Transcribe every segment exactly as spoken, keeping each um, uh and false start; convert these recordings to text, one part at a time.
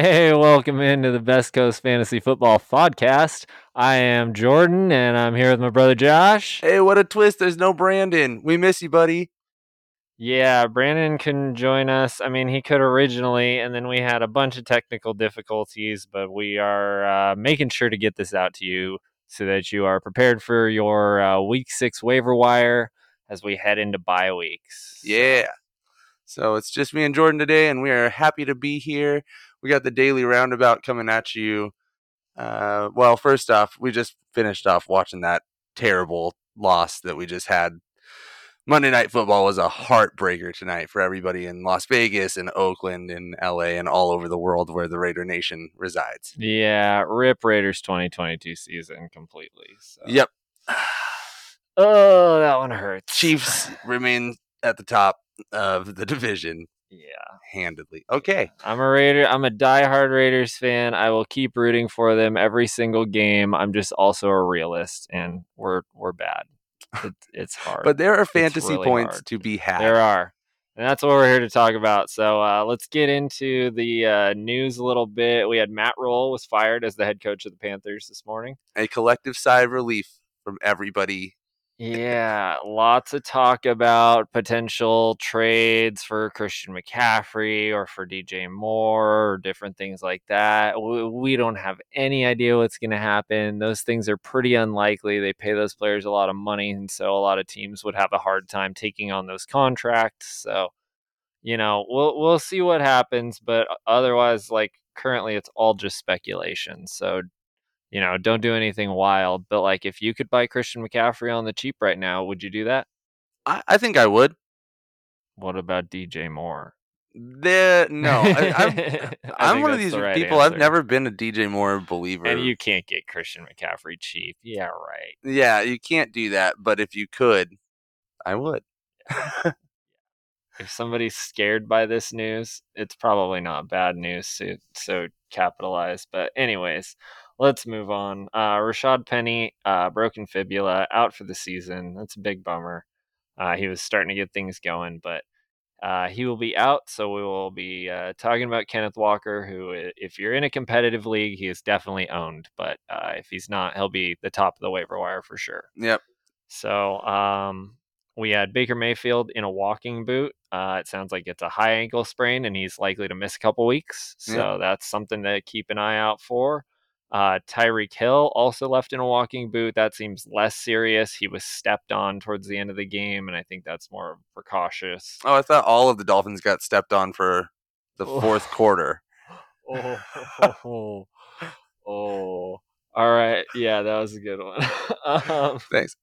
Hey, welcome into the Best Coast Fantasy Football Podcast. I am Jordan, and I'm here with my brother Josh. Hey, what a twist. There's no Brandon. We miss you, buddy. Yeah, Brandon couldn't join us. I mean, he could originally, and then we had a bunch of technical difficulties, but we are uh, making sure to get this out to you so that you are prepared for your uh, Week six waiver wire as we head into bye weeks. Yeah. So it's just me and Jordan today, and we are happy to be here. We got the Daily Roundabout coming at you. Uh, well, first off, we just finished off watching that terrible loss that we just had. Monday Night Football was a heartbreaker tonight for everybody in Las Vegas and Oakland and L A and all over the world where the Raider Nation resides. Yeah, rip Raiders twenty twenty-two season completely. So. Yep. Oh, that one hurts. Chiefs remain at the top of the division. Yeah. Handedly. Okay. I'm a Raider. I'm a diehard Raiders fan. I will keep rooting for them every single game. I'm just also a realist, and we're we're bad. It, it's hard. But there are fantasy really points hard. To be had. There are. And that's what we're here to talk about. So uh, let's get into the uh, news a little bit. We had Matt Rhule was fired as the head coach of the Panthers this morning. A collective sigh of relief from everybody. Yeah, lots of talk about potential trades for Christian McCaffrey or for D J Moore or different things like that. We don't have any idea what's going to happen. Those things are pretty unlikely. They pay those players a lot of money, and so a lot of teams would have a hard time taking on those contracts. So, you know, we'll we'll see what happens, but otherwise, like, currently it's all just speculation. So, you know, don't do anything wild. But, like, if you could buy Christian McCaffrey on the cheap right now, would you do that? I, I think I would. What about D J Moore? The, no. I, I'm, I'm one of these the right people. Answer. I've never been a D J Moore believer. And you can't get Christian McCaffrey cheap. Yeah, right. Yeah, you can't do that. But if you could, I would. If somebody's scared by this news, it's probably not bad news. So, so capitalize. But anyways. Let's move on. Uh, Rashad Penny, uh, broken fibula, out for the season. That's a big bummer. Uh, he was starting to get things going, but uh, he will be out. So we will be uh, talking about Kenneth Walker, who, if you're in a competitive league, he is definitely owned. But uh, if he's not, he'll be the top of the waiver wire for sure. Yep. So um, we had Baker Mayfield in a walking boot. Uh, it sounds like it's a high ankle sprain, and he's likely to miss a couple weeks. So yep. That's something to keep an eye out for. Uh, Tyreek Hill also left in a walking boot. That seems less serious. He was stepped on towards the end of the game, and I think that's more precautious. Oh, I thought all of the Dolphins got stepped on for the oh. fourth quarter. Oh, oh, oh, oh. All right. Yeah, that was a good one. um, Thanks.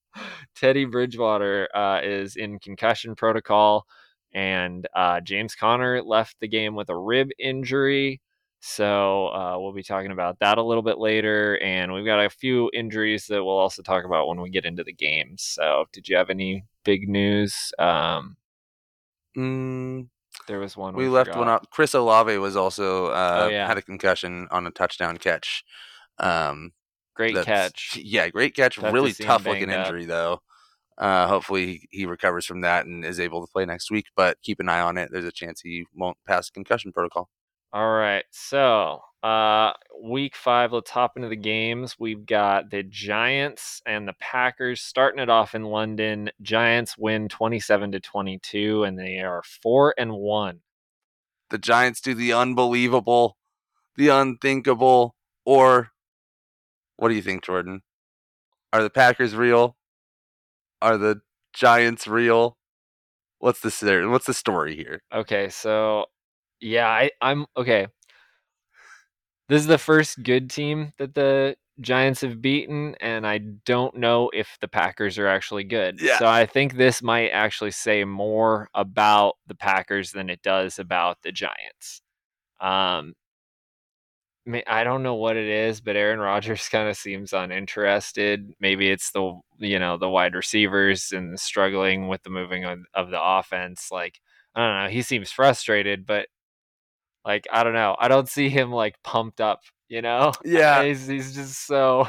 Teddy Bridgewater uh, is in concussion protocol, and uh, James Conner left the game with a rib injury. So uh, we'll be talking about that a little bit later. And we've got a few injuries that we'll also talk about when we get into the games. So did you have any big news? Um, mm, there was one. We, we left forgot. one out. Chris Olave was also uh, oh, yeah. had a concussion on a touchdown catch. Um, great catch. Yeah, great catch. Tough really tough looking injury, up. though. Uh, hopefully he recovers from that and is able to play next week. But keep an eye on it. There's a chance he won't pass concussion protocol. All right, so uh, week five, let's hop into the games. We've got the Giants and the Packers starting it off in London. Giants win twenty-seven to twenty-two, and they are four and one. The Giants do the unbelievable, the unthinkable, or what do you think, Jordan? Are the Packers real? Are the Giants real? What's the what's the story here? Okay, so. Yeah, I, I'm okay. This is the first good team that the Giants have beaten, and I don't know if the Packers are actually good. Yeah. So I think this might actually say more about the Packers than it does about the Giants. Um, I mean, I don't know what it is, but Aaron Rodgers kind of seems uninterested. Maybe it's the you know the wide receivers and struggling with the moving on of the offense. Like, I don't know. He seems frustrated, but. Like, I don't know. I don't see him, like, pumped up, you know? Yeah. He's, he's just so...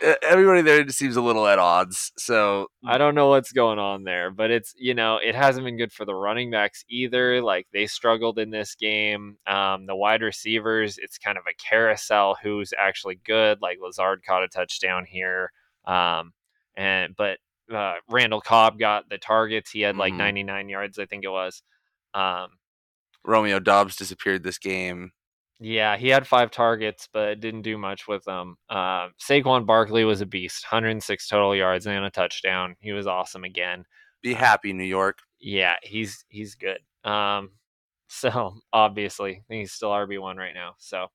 everybody there just seems a little at odds. So I don't know what's going on there, but it's, you know, it hasn't been good for the running backs either. Like, they struggled in this game. Um, the wide receivers, it's kind of a carousel who's actually good. Like, Lazard caught a touchdown here. Um, and, but, uh, Randall Cobb got the targets. He had like mm-hmm. ninety-nine yards, I think it was. Um, Romeo Doubs disappeared this game. Yeah, he had five targets, but didn't do much with them. Uh, Saquon Barkley was a beast, one hundred six total yards and a touchdown. He was awesome again. Be happy, New York. Yeah, he's he's good. Um, so, obviously, he's still R B one right now. So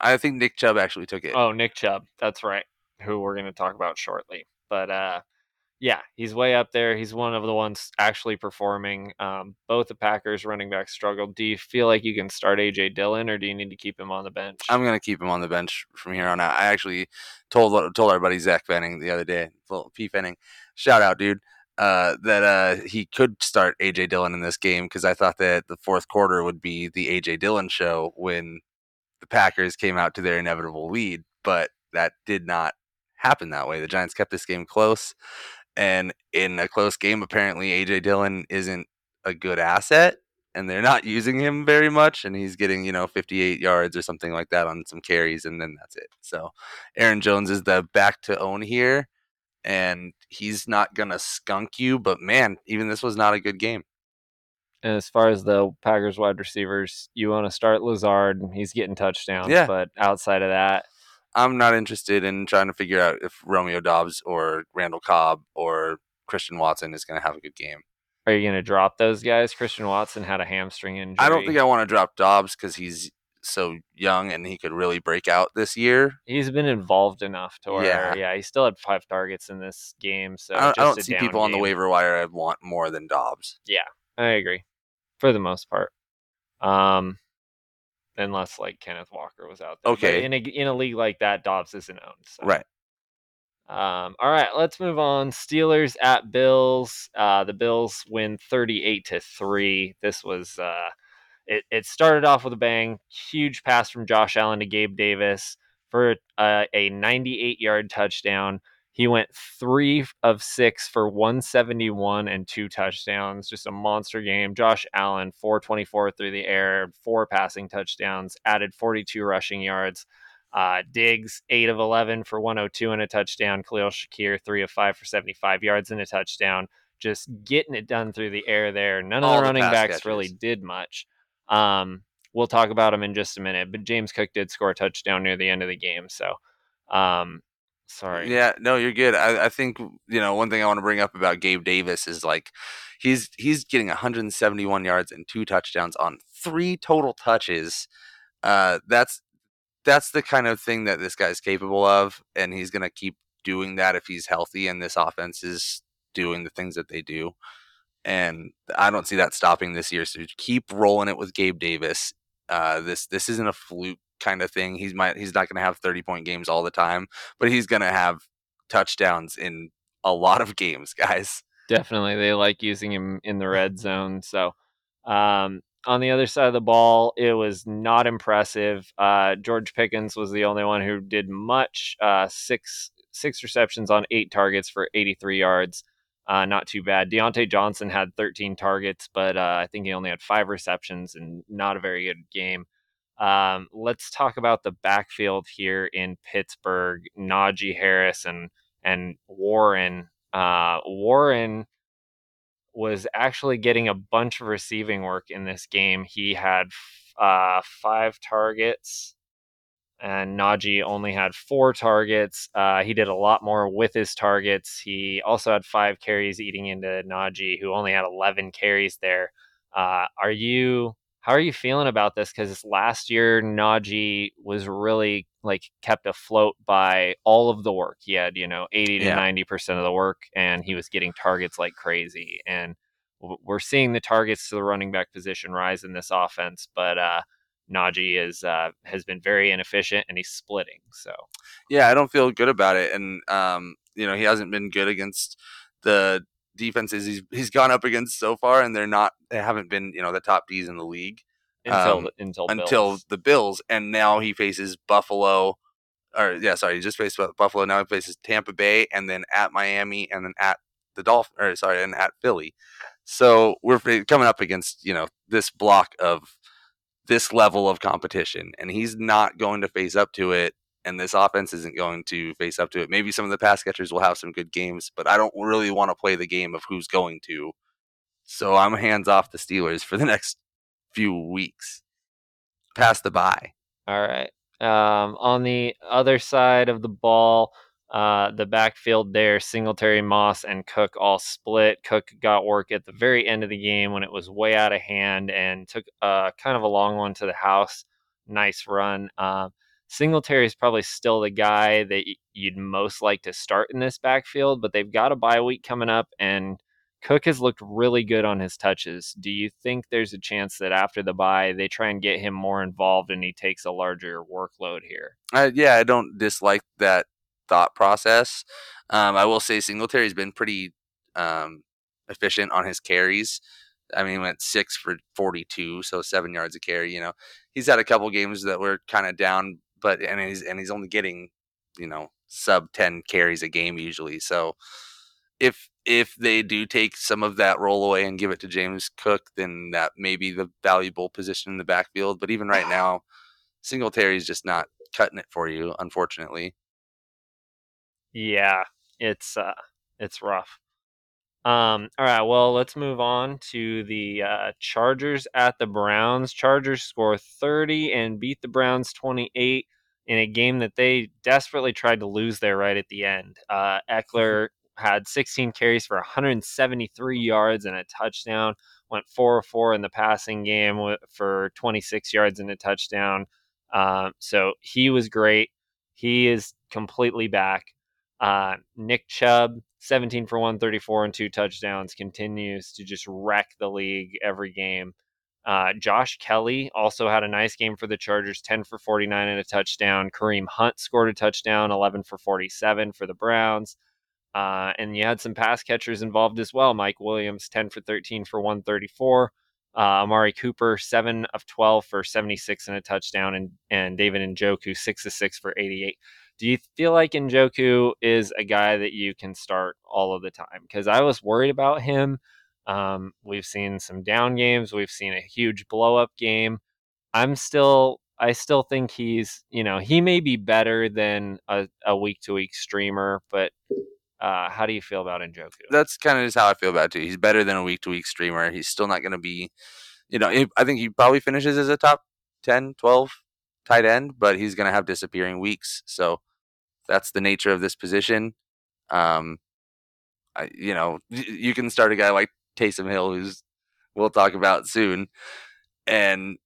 I think Nick Chubb actually took it. Oh, Nick Chubb. That's right, who we're going to talk about shortly. But, uh, yeah, he's way up there. He's one of the ones actually performing. Um, both the Packers running backs struggled. Do you feel like you can start A J. Dillon, or do you need to keep him on the bench? I'm going to keep him on the bench from here on out. I actually told told our buddy Zach Fenning the other day, P. Fenning, shout out, dude, uh, that uh, he could start A J. Dillon in this game, because I thought that the fourth quarter would be the A J. Dillon show when the Packers came out to their inevitable lead, but that did not happen that way. The Giants kept this game close. And in a close game, apparently A J. Dillon isn't a good asset, and they're not using him very much. And he's getting, you know, fifty-eight yards or something like that on some carries, and then that's it. So Aaron Jones is the back to own here, and he's not going to skunk you. But, man, even this was not a good game. And as far as the Packers wide receivers, you want to start Lazard. He's getting touchdowns. Yeah. But outside of that, I'm not interested in trying to figure out if Romeo Doubs or Randall Cobb or Christian Watson is going to have a good game. Are you going to drop those guys? Christian Watson had a hamstring injury. I don't think I want to drop Doubs because he's so young and he could really break out this year. He's been involved enough to where, yeah, yeah he still had five targets in this game. So I don't, just I don't see people game. on the waiver wire I want more than Doubs. Yeah, I agree for the most part. Um, Unless, like, Kenneth Walker was out there. Okay. But in a in a league like that, Doubs isn't owned. So. Right. Um. All right, let's move on. Steelers at Bills. Uh, the Bills win thirty-eight to three. This was, uh, it, it started off with a bang. Huge pass from Josh Allen to Gabe Davis for uh, a ninety-eight-yard touchdown. He went three of six for one seventy-one and two touchdowns. Just a monster game. Josh Allen, four twenty-four through the air, four passing touchdowns, added forty-two rushing yards. Uh, Diggs, eight of eleven for one oh two and a touchdown. Khalil Shakir, three of five for seventy-five yards and a touchdown. Just getting it done through the air there. None of All the running the backs catches. really did much. Um, we'll talk about him in just a minute, but James Cook did score a touchdown near the end of the game. So, um, Sorry. Yeah, no, you're good. I, I think, you know, one thing I want to bring up about Gabe Davis is, like, he's he's getting one seventy-one yards and two touchdowns on three total touches. Uh, that's that's the kind of thing that this guy's capable of, and he's going to keep doing that if he's healthy and this offense is doing the things that they do. And I don't see that stopping this year, so keep rolling it with Gabe Davis. Uh, this this isn't a fluke kind of thing. He's might he's not going to have thirty point games all the time, but he's going to have touchdowns in a lot of games, guys. Definitely, they like using him in the red zone. So, um, on the other side of the ball, it was not impressive. Uh, George Pickens was the only one who did much. Uh, six six receptions on eight targets for eighty-three yards. Uh, not too bad. Deontay Johnson had thirteen targets, but uh, I think he only had five receptions and not a very good game. Um, let's talk about the backfield here in Pittsburgh. Najee Harris and, and Warren. Uh, Warren was actually getting a bunch of receiving work in this game. He had uh, five targets, and Najee only had four targets. Uh, he did a lot more with his targets. He also had five carries, eating into Najee, who only had eleven carries there. Uh, are you... How are you feeling about this? Because last year, Najee was really, like, kept afloat by all of the work. He had, you know, eighty to ninety percent of the work, and he was getting targets like crazy. And we're seeing the targets to the running back position rise in this offense, but uh, Najee is uh, has been very inefficient, and he's splitting. So, yeah, I don't feel good about it. And, um, you know, he hasn't been good against the defenses he's he's gone up against so far, and they're not they haven't been, you know, the top D's in the league until um, until, until Bills. the Bills, and now he faces Buffalo, or yeah, sorry, he just faced Buffalo. Now he faces Tampa Bay, and then at Miami, and then at the Dolphins, or sorry, and at Philly. So we're coming up against, you know, this block of this level of competition, and he's not going to face up to it, and this offense isn't going to face up to it. Maybe some of the pass catchers will have some good games, but I don't really want to play the game of who's going to. So I'm hands off the Steelers for the next few weeks. Pass the bye. All right. Um, on the other side of the ball, uh, the backfield there, Singletary, Moss, and Cook all split. Cook got work at the very end of the game when it was way out of hand and took uh, kind of a long one to the house. Nice run. Uh, Singletary is probably still the guy that you'd most like to start in this backfield, but they've got a bye week coming up, and Cook has looked really good on his touches. Do you think there's a chance that after the bye, they try and get him more involved and he takes a larger workload here? Uh, yeah, I don't dislike that thought process. Um, I will say Singletary's been pretty um, efficient on his carries. I mean, he went six for forty-two, so seven yards a carry. You know, he's had a couple games that were kind of down. But and he's and he's only getting, you know, sub ten carries a game usually. So if if they do take some of that roll away and give it to James Cook, then that may be the valuable position in the backfield. But even right now, Singletary's just not cutting it for you, unfortunately. Yeah, it's uh, it's rough. Um, all right, well, let's move on to the uh, Chargers at the Browns. Chargers score thirty and beat the Browns twenty-eight in a game that they desperately tried to lose there right at the end. Uh, Ekeler had sixteen carries for one hundred seventy-three yards and a touchdown, went four for four in the passing game for twenty-six yards and a touchdown. Uh, so he was great. He is completely back. Uh, Nick Chubb, seventeen for one thirty-four and two touchdowns, continues to just wreck the league every game. Uh, Josh Kelley also had a nice game for the Chargers, ten for forty-nine and a touchdown. Kareem Hunt scored a touchdown, eleven for forty-seven for the Browns. Uh, and you had some pass catchers involved as well. Mike Williams, ten for thirteen for one thirty-four. Uh, Amari Cooper, seven of twelve for seventy-six and a touchdown. And, and David Njoku, six of six for eighty-eight. Do you feel like Njoku is a guy that you can start all of the time? Because I was worried about him. Um, we've seen some down games. We've seen a huge blow-up game. I'm still, I still think he's, you know, he may be better than a, a week-to-week streamer, but uh, how do you feel about Njoku? That's kind of just how I feel about it, too. He's better than a week-to-week streamer. He's still not going to be, you know, he, I think he probably finishes as a top ten, twelve tight end, but he's going to have disappearing weeks. So that's the nature of this position. Um, I, you know, you can start a guy like Taysom Hill, who's we'll talk about soon, and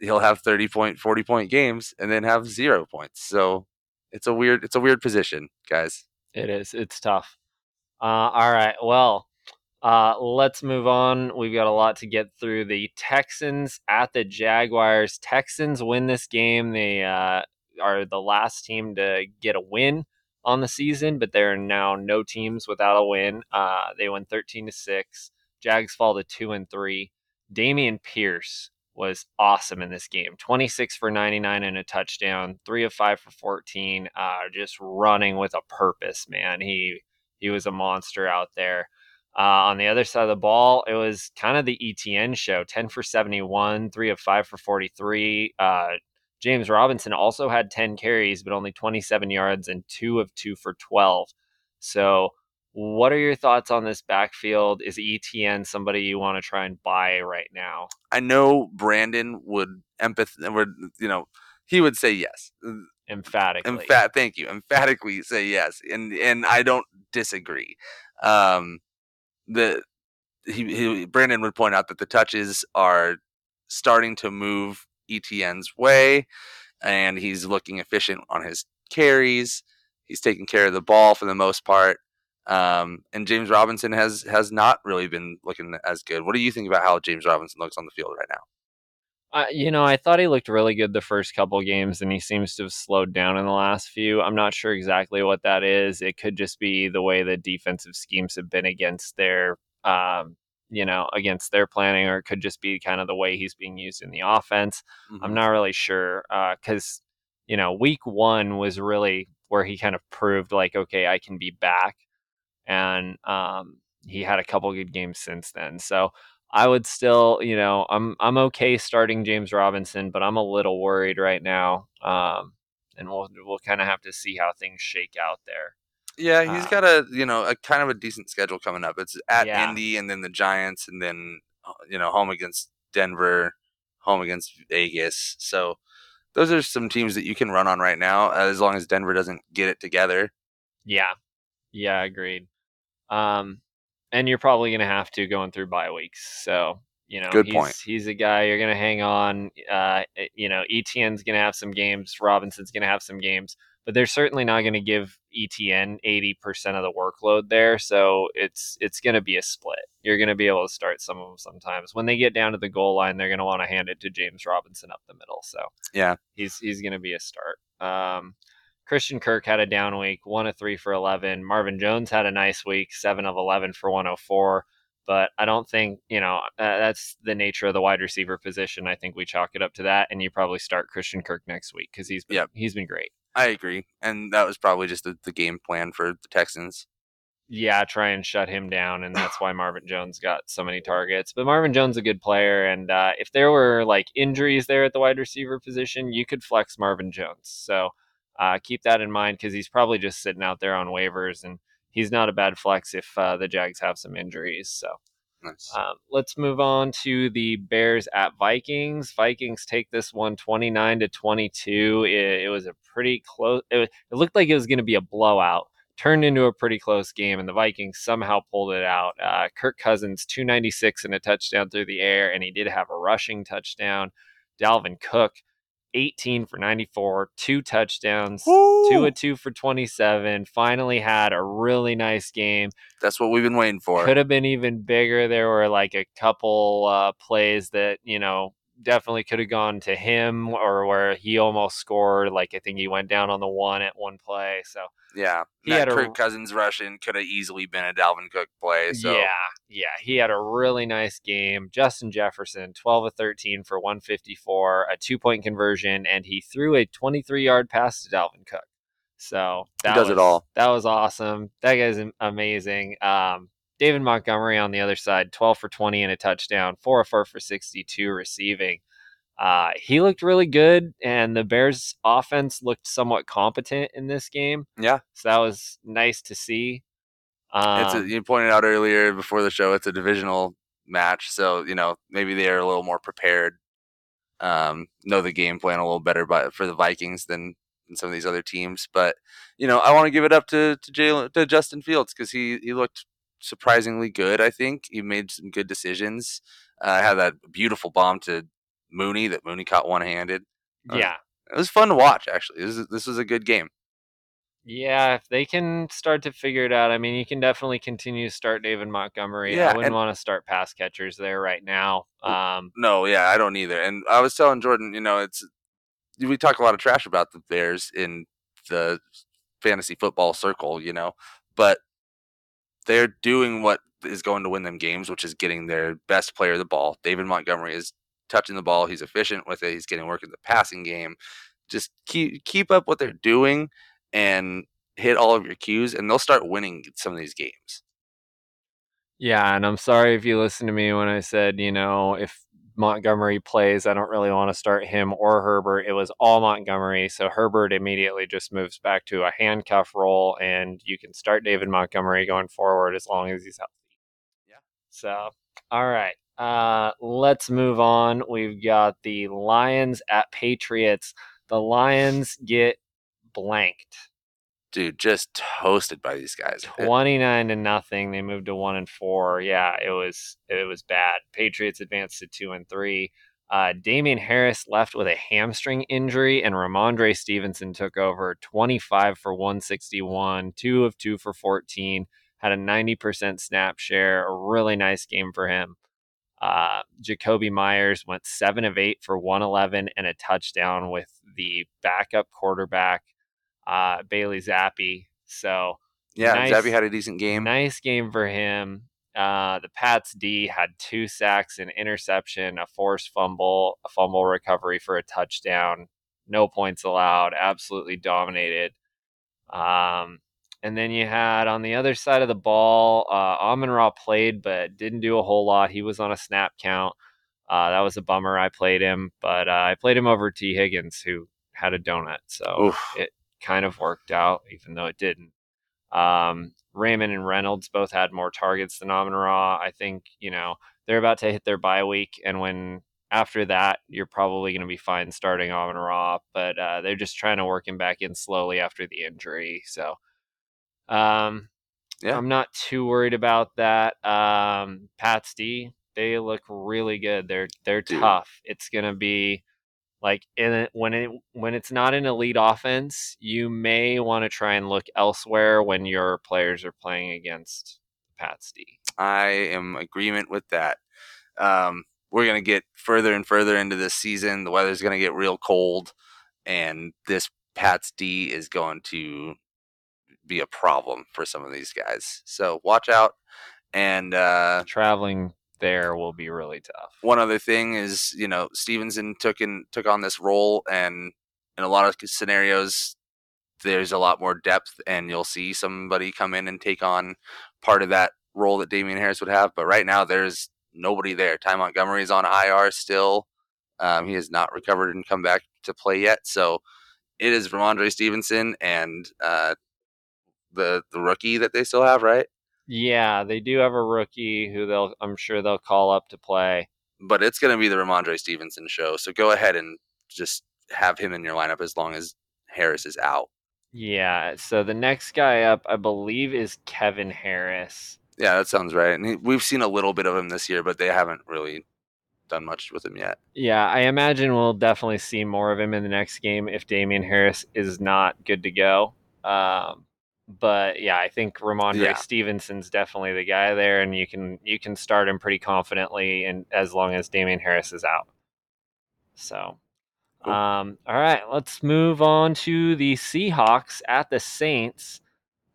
he'll have thirty point, forty point games and then have zero points. So it's a weird, it's a weird position, guys. It is. It's tough. Uh, all right. Well, Uh, let's move on. We've got a lot to get through. The Texans at the Jaguars. Texans win this game. They uh, are the last team to get a win on the season, but there are now no teams without a win. Uh, they win thirteen to six. Jags fall to two and three. Damian Pierce was awesome in this game. twenty-six for ninety-nine and a touchdown. Three of five for fourteen. Uh, just running with a purpose, man. He he was a monster out there. Uh, on the other side of the ball, it was kind of the E T N show. ten for seventy-one, three of five for forty-three. Uh, James Robinson also had ten carries, but only twenty-seven yards and two of two for twelve. So what are your thoughts on this backfield? Is E T N somebody you want to try and buy right now? I know Brandon would empath- would, you know, he would say yes. Emphatically. Emph- thank you. Emphatically say yes. And, and I don't disagree. Um, The he, he Brandon would point out that the touches are starting to move E T N's way, and he's looking efficient on his carries. He's taking care of the ball for the most part, um, and James Robinson has has not really been looking as good. What do you think about how James Robinson looks on the field right now? Uh, you know, I thought he looked really good the first couple games, and he seems to have slowed down in the last few. I'm not sure exactly what that is. It could just be the way the defensive schemes have been against their, um, you know, against their planning, or it could just be kind of the way he's being used in the offense. Mm-hmm. I'm not really sure because, uh, you know, week one was really where he kind of proved like, okay, I can be back. And um, he had a couple good games since then. So I would still, you know, I'm I'm okay starting James Robinson, but I'm a little worried right now. Um, and we'll we'll kind of have to see how things shake out there. Yeah, he's uh, got a, you know, a kind of a decent schedule coming up. It's at yeah. Indy and then the Giants and then, you know, home against Denver, home against Vegas. So those are some teams that you can run on right now as long as Denver doesn't get it together. Yeah. Yeah, agreed. Um, and you're probably going to have to going through bye weeks. So, you know, Good he's, point. he's a guy you're going to hang on. Uh, you know, E T N's going to have some games. Robinson's going to have some games. But they're certainly not going to give E T N eighty percent of the workload there. So it's it's going to be a split. You're going to be able to start some of them sometimes. When they get down to the goal line, they're going to want to hand it to James Robinson up the middle. So yeah, he's he's going to be a start. Um, Christian Kirk had a down week, one of three for eleven. Marvin Jones had a nice week, seven of eleven for one oh four. But I don't think, you know, uh, that's the nature of the wide receiver position. I think we chalk it up to that. And you probably start Christian Kirk next week because he's been, yep. he's been great. I agree. And that was probably just the, the game plan for the Texans. Yeah, try and shut him down. And that's why Marvin Jones got so many targets. But Marvin Jones is a good player. And uh, if there were like injuries there at the wide receiver position, you could flex Marvin Jones. So uh, keep that in mind because he's probably just sitting out there on waivers. And he's not a bad flex if uh, the Jags have some injuries. So nice. um, let's move on to the Bears at Vikings. Vikings take this one twenty-nine to twenty-two. It, it was a pretty close. It, was, it looked like it was going to be a blowout. Turned into a pretty close game, and the Vikings somehow pulled it out. Uh, Kirk Cousins, two ninety-six and a touchdown through the air, and he did have a rushing touchdown. Dalvin Cook, eighteen for ninety-four, two touchdowns, Woo! two of two for twenty-seven. Finally had a really nice game. That's what we've been waiting for. Could have been even bigger. There were like a couple uh, plays that, you know, definitely could have gone to him or where he almost scored. Like I think he went down on the one at one play. So yeah, he that had Kirk a, Cousins rush in could have easily been a Dalvin Cook play. So yeah, yeah, he had a really nice game. Justin Jefferson, twelve of thirteen for one fifty four, a two point conversion, and he threw a twenty three yard pass to Dalvin Cook. So that he does was, it all. That was awesome. That guy's amazing. Um, David Montgomery on the other side, twelve for twenty and a touchdown, four of four for sixty-two receiving. Uh, he looked really good, and the Bears' offense looked somewhat competent in this game. Yeah. So that was nice to see. Um, it's a, you pointed out earlier before the show, it's a divisional match, so you know maybe they are a little more prepared, um, know the game plan a little better by, for the Vikings than and some of these other teams. But you know, I want to give it up to to, Jaylen, to Justin Fields because he, he looked surprisingly good. I think he made some good decisions. I uh, had that beautiful bomb to Mooney that Mooney caught one-handed. Uh, yeah, it was fun to watch. Actually, this is, this was a good game. Yeah, if they can start to figure it out, I mean, you can definitely continue to start David Montgomery. Yeah, I wouldn't want to start pass catchers there right now. Um, no, yeah, I don't either. And I was telling Jordan, you know, it's we talk a lot of trash about the Bears in the fantasy football circle, you know, but they're doing what is going to win them games, which is getting their best player the ball. David Montgomery is touching the ball. He's efficient with it. He's getting work in the passing game. Just keep keep up what they're doing and hit all of your cues, and they'll start winning some of these games. Yeah, and I'm sorry if you listened to me when I said, you know, if Montgomery plays, I don't really want to start him or Herbert. It was all Montgomery, so Herbert immediately just moves back to a handcuff role, and you can start David Montgomery going forward as long as he's healthy. Yeah. So, all right, uh, let's move on. We've got the Lions at Patriots. The Lions get blanked. Dude, just toasted by these guys. Twenty-nine to nothing. They moved to one and four. Yeah, it was it was bad. Patriots advanced to two and three. Uh, Damian Harris left with a hamstring injury, and Rhamondre Stevenson took over. Twenty-five for one sixty-one, two of two for fourteen. Had a ninety percent snap share. A really nice game for him. Uh, Jacoby Myers went seven of eight for one eleven and a touchdown with the backup quarterback. Uh, Bailey Zappi. So yeah, nice, Zappi had a decent game. Nice game for him. Uh, the Pats D had two sacks, an interception, a forced fumble, a fumble recovery for a touchdown. no points allowed, absolutely dominated. Um, and then you had on the other side of the ball, uh, Amon-Ra played, but didn't do a whole lot. He was on a snap count. Uh, that was a bummer. I played him, but uh, I played him over T. Higgins, who had a donut. So Oof. It kind of worked out, even though it didn't. Um, Raymond and Reynolds both had more targets than Amon-Ra. I think, you know, they're about to hit their bye week. And when after that, you're probably going to be fine starting Amon-Ra, but uh, they're just trying to work him back in slowly after the injury. So um, yeah. I'm not too worried about that. Um, Pats D, they look really good. They're, they're Dude. tough. It's going to be like in it, when it, when it's not an elite offense, you may want to try and look elsewhere when your players are playing against Pats D. I am in agreement with that. Um, we're going to get further and further into this season. The weather's going to get real cold, and this Pats D is going to be a problem for some of these guys. So watch out. And uh, traveling there will be really tough. One other thing is, you know, Stevenson took in took on this role, and in a lot of scenarios, there's a lot more depth, and you'll see somebody come in and take on part of that role that Damian Harris would have. But right now, there's nobody there. Ty Montgomery is on I R still. Um, he has not recovered and come back to play yet. So it is Rhamondre Stevenson and uh, the the rookie that they still have, right? Yeah, they do have a rookie who they'll I'm sure they'll call up to play. But it's going to be the Rhamondre Stevenson show. So go ahead and just have him in your lineup as long as Harris is out. Yeah. So the next guy up, I believe, is Kevin Harris. Yeah, that sounds right. And he, we've seen a little bit of him this year, but they haven't really done much with him yet. Yeah, I imagine we'll definitely see more of him in the next game if Damian Harris is not good to go. Um, but yeah, I think Ramondre yeah. Stevenson's definitely the guy there, and you can you can start him pretty confidently, and as long as Damian Harris is out. So, cool. um, all right, let's move on to the Seahawks at the Saints.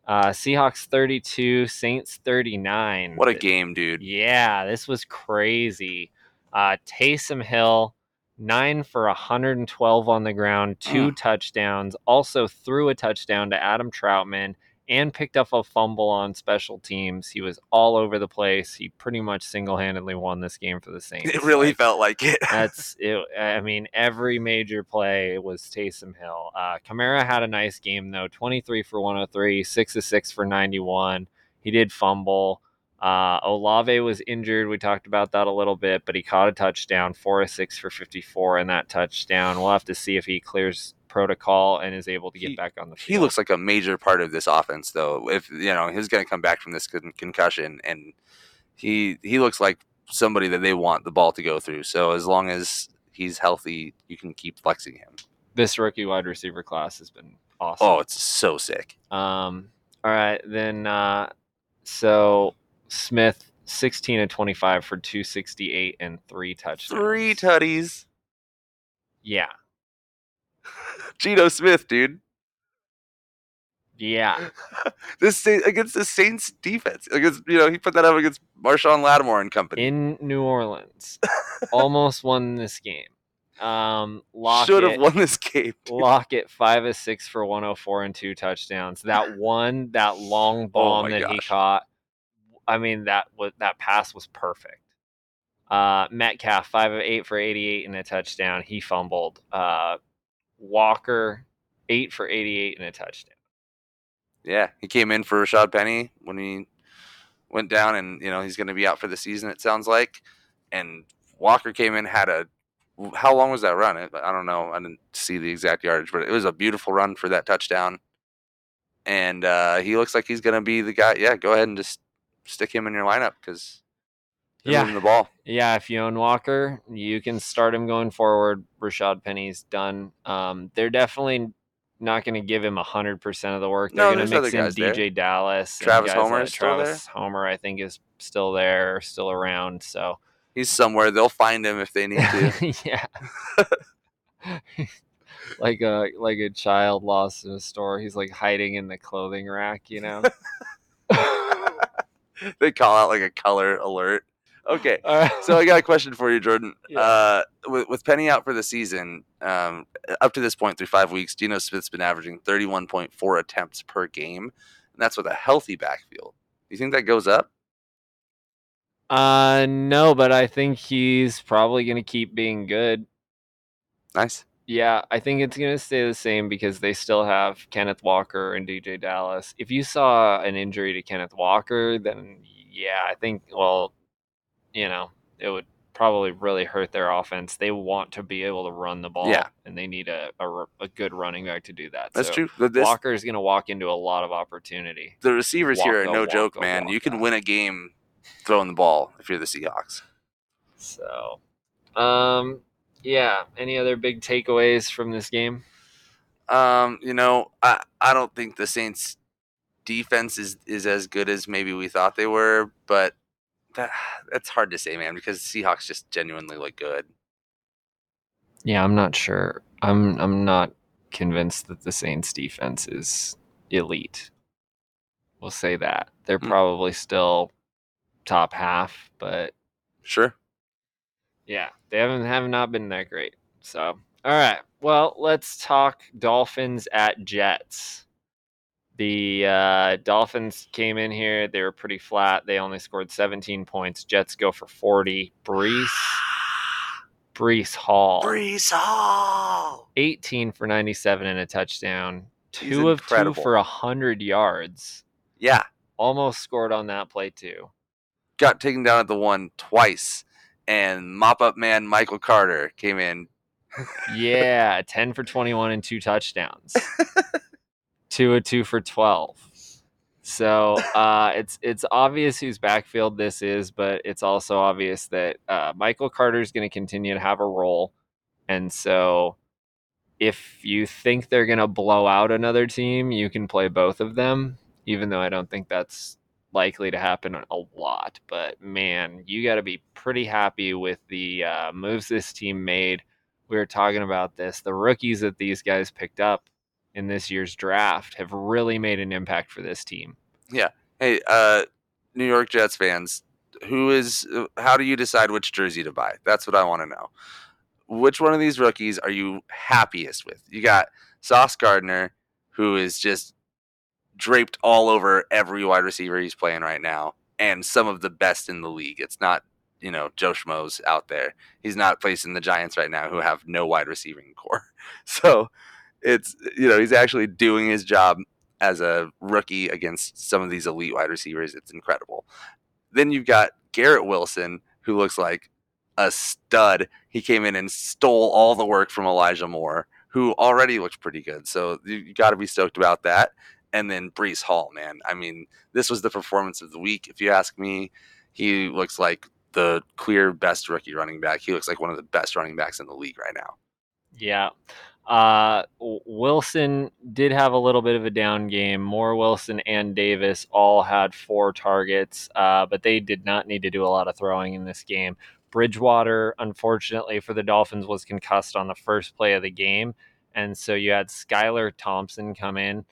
Uh, Seahawks thirty-two, Saints thirty-nine. What a game, dude. Yeah, this was crazy. Uh, Taysom Hill, nine for one hundred twelve on the ground, two mm. touchdowns. Also threw a touchdown to Adam Troutman and picked up a fumble on special teams. He was all over the place. He pretty much single-handedly won this game for the Saints. It really like, felt like it. that's it. I mean, every major play was Taysom Hill. Uh, Kamara had a nice game, though. twenty-three for one oh three, six of six for ninety-one. He did fumble. Uh, Olave was injured. We talked about that a little bit, but he caught a touchdown, four of six for fifty-four in that touchdown. We'll have to see if he clears protocol and is able to get he, back on the field. He looks like a major part of this offense, though. If you know he's going to come back from this con- concussion, and he he looks like somebody that they want the ball to go through. So as long as he's healthy, you can keep flexing him. This rookie wide receiver class has been awesome. Oh, it's so sick. Um, all right, then uh, so Smith, sixteen of twenty-five for two sixty-eight and three touchdowns. Three tutties. Yeah. Geno Smith, dude. Yeah. This against the Saints defense. Against, you know, he put that up against Marshawn Lattimore and company. In New Orleans. Almost won this game. Um, Lockett, should have won this game. Dude. Lockett, five of six for one oh four and two touchdowns. That one, that long bomb oh that gosh. he caught. I mean, that was, that pass was perfect. Uh, Metcalf, five of eight for eighty-eight and a touchdown. He fumbled. Uh, Walker, eight for eighty-eight and a touchdown. Yeah, he came in for Rashad Penny when he went down, and you know he's going to be out for the season. It sounds like, and Walker came in, had a how long was that run? I don't know. I didn't see the exact yardage, but it was a beautiful run for that touchdown. And uh, he looks like he's going to be the guy. Yeah, go ahead and just stick him in your lineup because they're moving the ball. Yeah, if you own Walker, you can start him going forward. Rashad Penny's done. Um, they're definitely not going to give him one hundred percent of the work. They're no, going to mix in D J there. Dallas. Travis Homer is still Travis there. Homer, I think, is still there, still around. So he's somewhere. They'll find him if they need to. Yeah. like a like a child lost in a store. He's like hiding in the clothing rack, you know? They call out like a color alert. Okay. Right. So I got a question for you, Jordan. Yeah. Uh, with, with Penny out for the season, um, up to this point through five weeks, Geno Smith's been averaging thirty-one point four attempts per game, and that's with a healthy backfield. Do you think that goes up? Uh, no, but I think he's probably going to keep being good. Nice. Yeah, I think it's going to stay the same because they still have Kenneth Walker and D J Dallas. If you saw an injury to Kenneth Walker, then yeah, I think, well, you know, it would probably really hurt their offense. They want to be able to run the ball, yeah, and they need a, a, a good running back to do that. That's so true. This, Walker is going to walk into a lot of opportunity. The receivers walk, here are no walk, joke, go, man. Walk, you can win a game throwing the ball if you're the Seahawks. So, um... yeah. Any other big takeaways from this game? Um, you know, I, I don't think the Saints' defense is, is as good as maybe we thought they were, but that that's hard to say, man, because the Seahawks just genuinely look good. Yeah, I'm not sure. I'm I'm not convinced that the Saints' defense is elite. We'll say that. They're mm. probably still top half, but sure. Yeah, they haven't have not been that great. So, all right. Well, let's talk Dolphins at Jets. The uh, Dolphins came in here. They were pretty flat. They only scored seventeen points. Jets go for forty. Breece, Breece Hall. Breece Hall. eighteen for ninety-seven and a touchdown. Two He's of incredible. two for one hundred yards. Yeah. Almost scored on that play, too. Got taken down at the one twice. And mop-up man Michael Carter came in. Yeah, ten for twenty-one and two touchdowns. two of two for twelve. So uh, it's it's obvious whose backfield this is, but it's also obvious that uh, Michael Carter is going to continue to have a role. And so if you think they're going to blow out another team, you can play both of them, even though I don't think that's likely to happen a lot, but man, you got to be pretty happy with the uh, moves this team made. We were talking about this. The rookies that these guys picked up in this year's draft have really made an impact for this team. Yeah. Hey, uh, New York Jets fans, who is, how do you decide which jersey to buy? That's what I want to know. Which one of these rookies are you happiest with? You got Sauce Gardner, who is just draped all over every wide receiver he's playing right now, and some of the best in the league. It's not, you know, Joe Schmo's out there. He's not facing the Giants right now, who have no wide receiving core. So it's, you know, he's actually doing his job as a rookie against some of these elite wide receivers. It's incredible. Then you've got Garrett Wilson, who looks like a stud. He came in and stole all the work from Elijah Moore, who already looked pretty good. So you got to be stoked about that. And then Breece Hall, man. I mean, this was the performance of the week. If you ask me, he looks like the clear best rookie running back. He looks like one of the best running backs in the league right now. Yeah. Uh, Wilson did have a little bit of a down game. Moore, Wilson, and Davis all had four targets, uh, but they did not need to do a lot of throwing in this game. Bridgewater, unfortunately for the Dolphins, was concussed on the first play of the game. And so you had Skylar Thompson come in.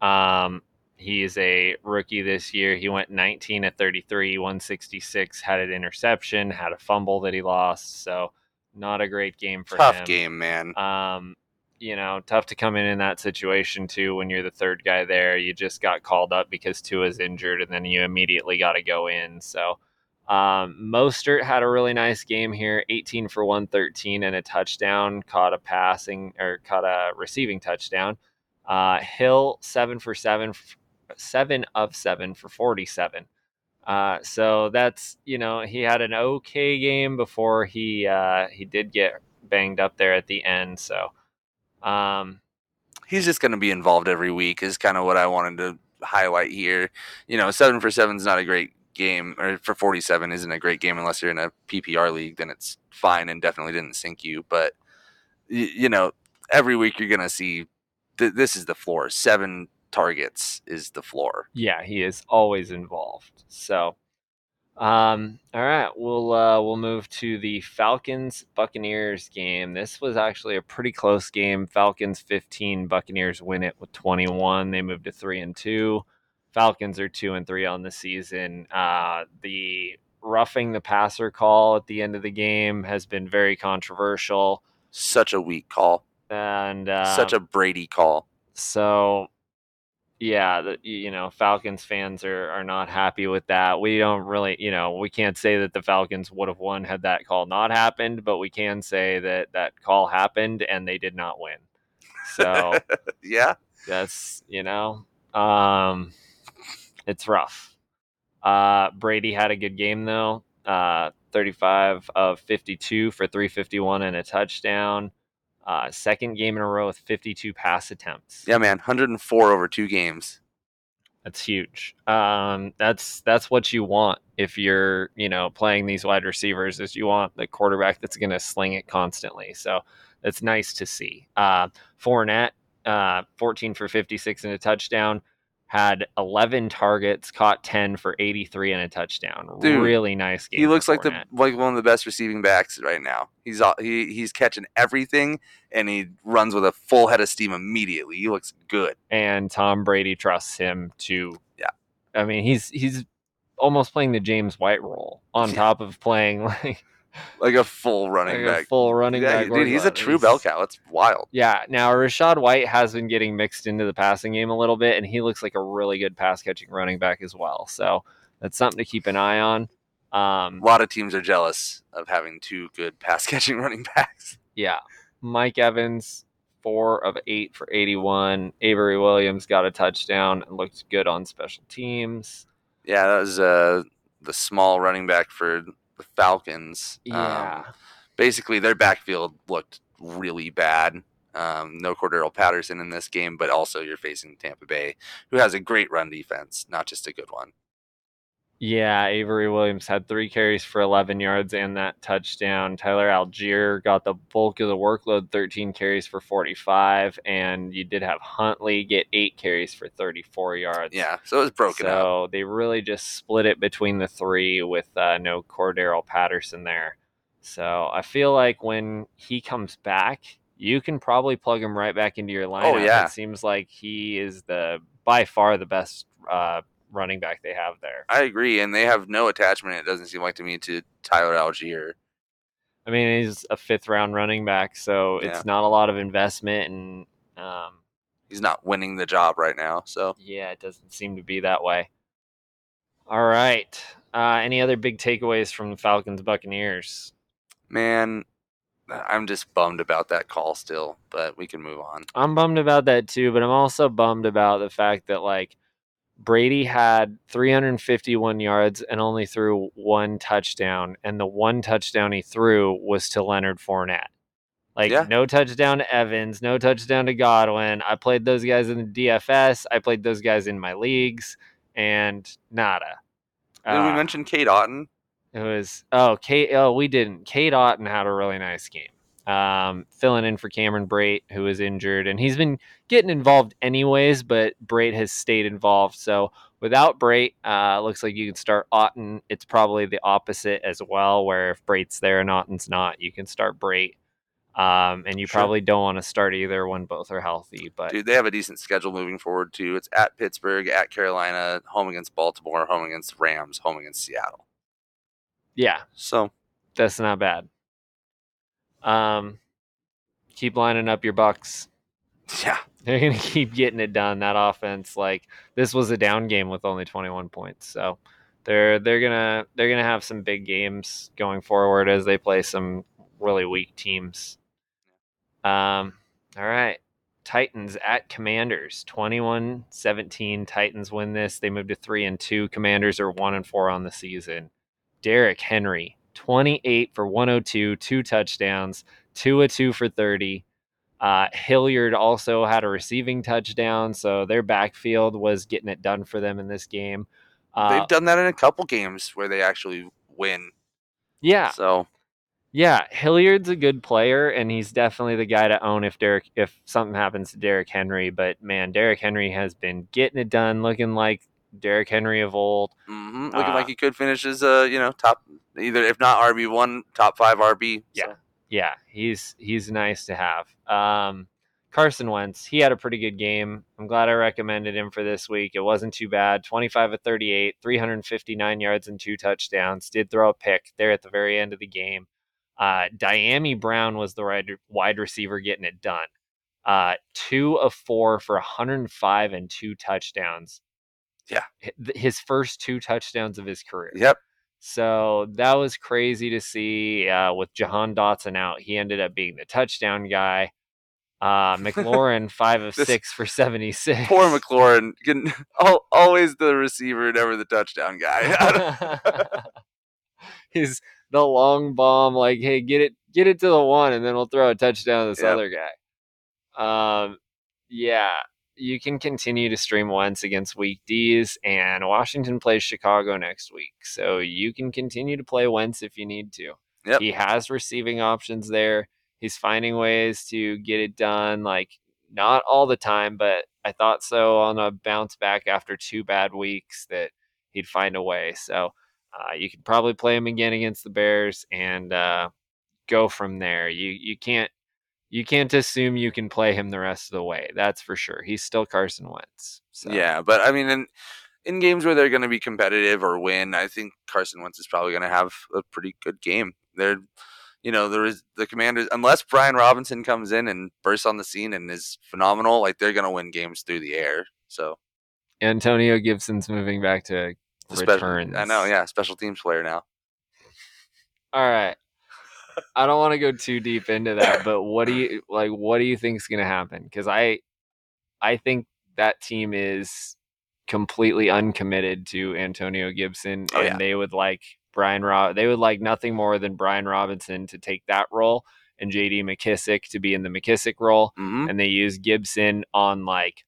Um, he is a rookie this year. He went nineteen of thirty-three, one sixty-six, had an interception, had a fumble that he lost. So not a great game for tough him. Tough game, man. Um, you know, tough to come in in that situation too, when you're the third guy there. You just got called up because Tua's injured, and then you immediately got to go in. So, um, Mostert had a really nice game here. eighteen for one thirteen and a touchdown, caught a passing or caught a receiving touchdown. Uh, Hill seven for seven, seven of seven for forty-seven. Uh, so that's, you know, he had an okay game before he, uh, he did get banged up there at the end. So, um, he's just going to be involved every week is kind of what I wanted to highlight here. You know, seven for seven is not a great game, or for forty-seven isn't a great game unless you're in a P P R league, then it's fine and definitely didn't sink you. But you, you know, every week you're going to see, this is the floor. Seven targets is the floor. Yeah, he is always involved. So, um, all right, we'll uh, we'll move to the Falcons Buccaneers game. This was actually a pretty close game. Falcons fifteen, Buccaneers win it with twenty-one. They moved to three and two. Falcons are two and three on the season. Uh, the roughing the passer call at the end of the game has been very controversial. Such a weak call. And um, such a Brady call. So, yeah, the, you know, Falcons fans are, are not happy with that. We don't really, you know, we can't say that the Falcons would have won had that call not happened, but we can say that that call happened and they did not win. So, yeah, that's, you know, um, it's rough. Uh, Brady had a good game, though. Uh, thirty-five of fifty-two for three fifty-one and a touchdown. Uh, second game in a row with fifty-two pass attempts. Yeah, man, one hundred four over two games. That's huge. Um, that's that's what you want if you're, you know, playing these wide receivers, is you want the quarterback that's going to sling it constantly. So it's nice to see. Uh, Fournette, uh, fourteen for fifty-six and a touchdown. Had eleven targets, caught ten for eighty-three and a touchdown. Dude, really nice game. He looks like Fournette. the like one of the best receiving backs right now. He's all, he he's catching everything, and he runs with a full head of steam immediately. He looks good. And Tom Brady trusts him to. Yeah, I mean he's he's almost playing the James White role on top of playing like like a full running like back. A full running yeah, back. Dude, he's a true bell cow. It's wild. Yeah. Now, Rashad White has been getting mixed into the passing game a little bit, and he looks like a really good pass-catching running back as well. So that's something to keep an eye on. Um, a lot of teams are jealous of having two good pass-catching running backs. Yeah. Mike Evans, four of eight for eighty-one. Avery Williams got a touchdown and looked good on special teams. Yeah, that was uh, the small running back for the Falcons. Yeah. Um, basically, their backfield looked really bad. Um, no Cordarrelle Patterson in this game, but also you're facing Tampa Bay, who has a great run defense, not just a good one. Yeah, Avery Williams had three carries for eleven yards and that touchdown. Tyler Algier got the bulk of the workload, thirteen carries for forty-five, and you did have Huntley get eight carries for thirty-four yards. Yeah, so it was broken so up. So they really just split it between the three with uh, no Cordarrelle Patterson there. So I feel like when he comes back, you can probably plug him right back into your lineup. Oh, yeah. It seems like he is the by far the best uh running back they have there. I agree, and they have no attachment, it doesn't seem like to me, to Tyler Algier. I mean, he's a fifth round running back, so yeah. It's not a lot of investment, and um he's not winning the job right now, so yeah, it doesn't seem to be that way. All right. Uh any other big takeaways from the Falcons Buccaneers? Man, I'm just bummed about that call still, but we can move on. I'm bummed about that too, but I'm also bummed about the fact that like Brady had three hundred fifty-one yards and only threw one touchdown. And the one touchdown he threw was to Leonard Fournette. Like, yeah. No touchdown to Evans, no touchdown to Godwin. I played those guys in the D F S. I played those guys in my leagues, and nada. Did uh, we mention Cade Otton? It was, oh, Kate, oh, we didn't. Cade Otton had a really nice game. Um, filling in for Cameron Brate, who was injured, and he's been getting involved anyways, but Brate has stayed involved. So without Brate, uh, looks like you can start Otton. It's probably the opposite as well, where if Brate's there and Otton's not, you can start Brate. Um, and you sure. probably don't want to start either when both are healthy, but dude, they have a decent schedule moving forward too. It's at Pittsburgh, at Carolina, home against Baltimore, home against Rams, home against Seattle. Yeah. So that's not bad. Um, keep lining up your Bucks. Yeah, they're gonna keep getting it done. That offense, like this was a down game with only twenty-one points, so they're they're gonna they're gonna have some big games going forward as they play some really weak teams. Um, all right, Titans at Commanders, twenty-one seventeen. Titans win this. They move to three and two. Commanders are one and four on the season. Derrick Henry, twenty-eight for one oh two, two touchdowns, two of two for thirty. Uh, Hilliard also had a receiving touchdown, so their backfield was getting it done for them in this game. Uh, They've done that in a couple games where they actually win. Yeah. So, yeah, Hilliard's a good player, and he's definitely the guy to own if Derek if something happens to Derrick Henry. But man, Derrick Henry has been getting it done, looking like Derrick Henry of old. Mm-hmm. Looking uh, like he could finish as a uh, you know top, either if not R B one, top five R B. Yeah, so. Yeah, he's he's nice to have. Um, Carson Wentz, he had a pretty good game. I'm glad I recommended him for this week. It wasn't too bad. twenty-five of thirty-eight, three hundred fifty-nine yards and two touchdowns. Did throw a pick there at the very end of the game. Uh, Diami Brown was the wide receiver getting it done. Uh, two of four for one hundred five and two touchdowns. Yeah. His first two touchdowns of his career. Yep. So that was crazy to see. Uh, with Jahan Dotson out, he ended up being the touchdown guy. Uh, McLaurin, five of six for seventy-six. Poor McLaurin, can, all, always the receiver, never the touchdown guy. He's the long bomb, like, hey, get it, get it to the one, and then we'll throw a touchdown to this yep. other guy. Um, yeah, you can continue to stream Wentz against week D's, and Washington plays Chicago next week, so you can continue to play Wentz if you need to. Yep. He has receiving options there. He's finding ways to get it done, like not all the time, but I thought so on a bounce back after two bad weeks that he'd find a way. So uh, you could probably play him again against the Bears and uh, go from there. You you can't you can't assume you can play him the rest of the way. That's for sure. He's still Carson Wentz. So. Yeah, but I mean, in in games where they're going to be competitive or win, I think Carson Wentz is probably going to have a pretty good game. They're You know, there is the Commanders, unless Brian Robinson comes in and bursts on the scene and is phenomenal, like they're going to win games through the air. So Antonio Gibson's moving back to returns. I know. Yeah. Special teams player now. All right. I don't want to go too deep into that, but what do you like? What do you think is going to happen? Cause I, I think that team is completely uncommitted to Antonio Gibson oh, and yeah. they would like, Brian Rob, they would like nothing more than Brian Robinson to take that role and J D McKissic to be in the McKissic role. Mm-hmm. And they use Gibson on like,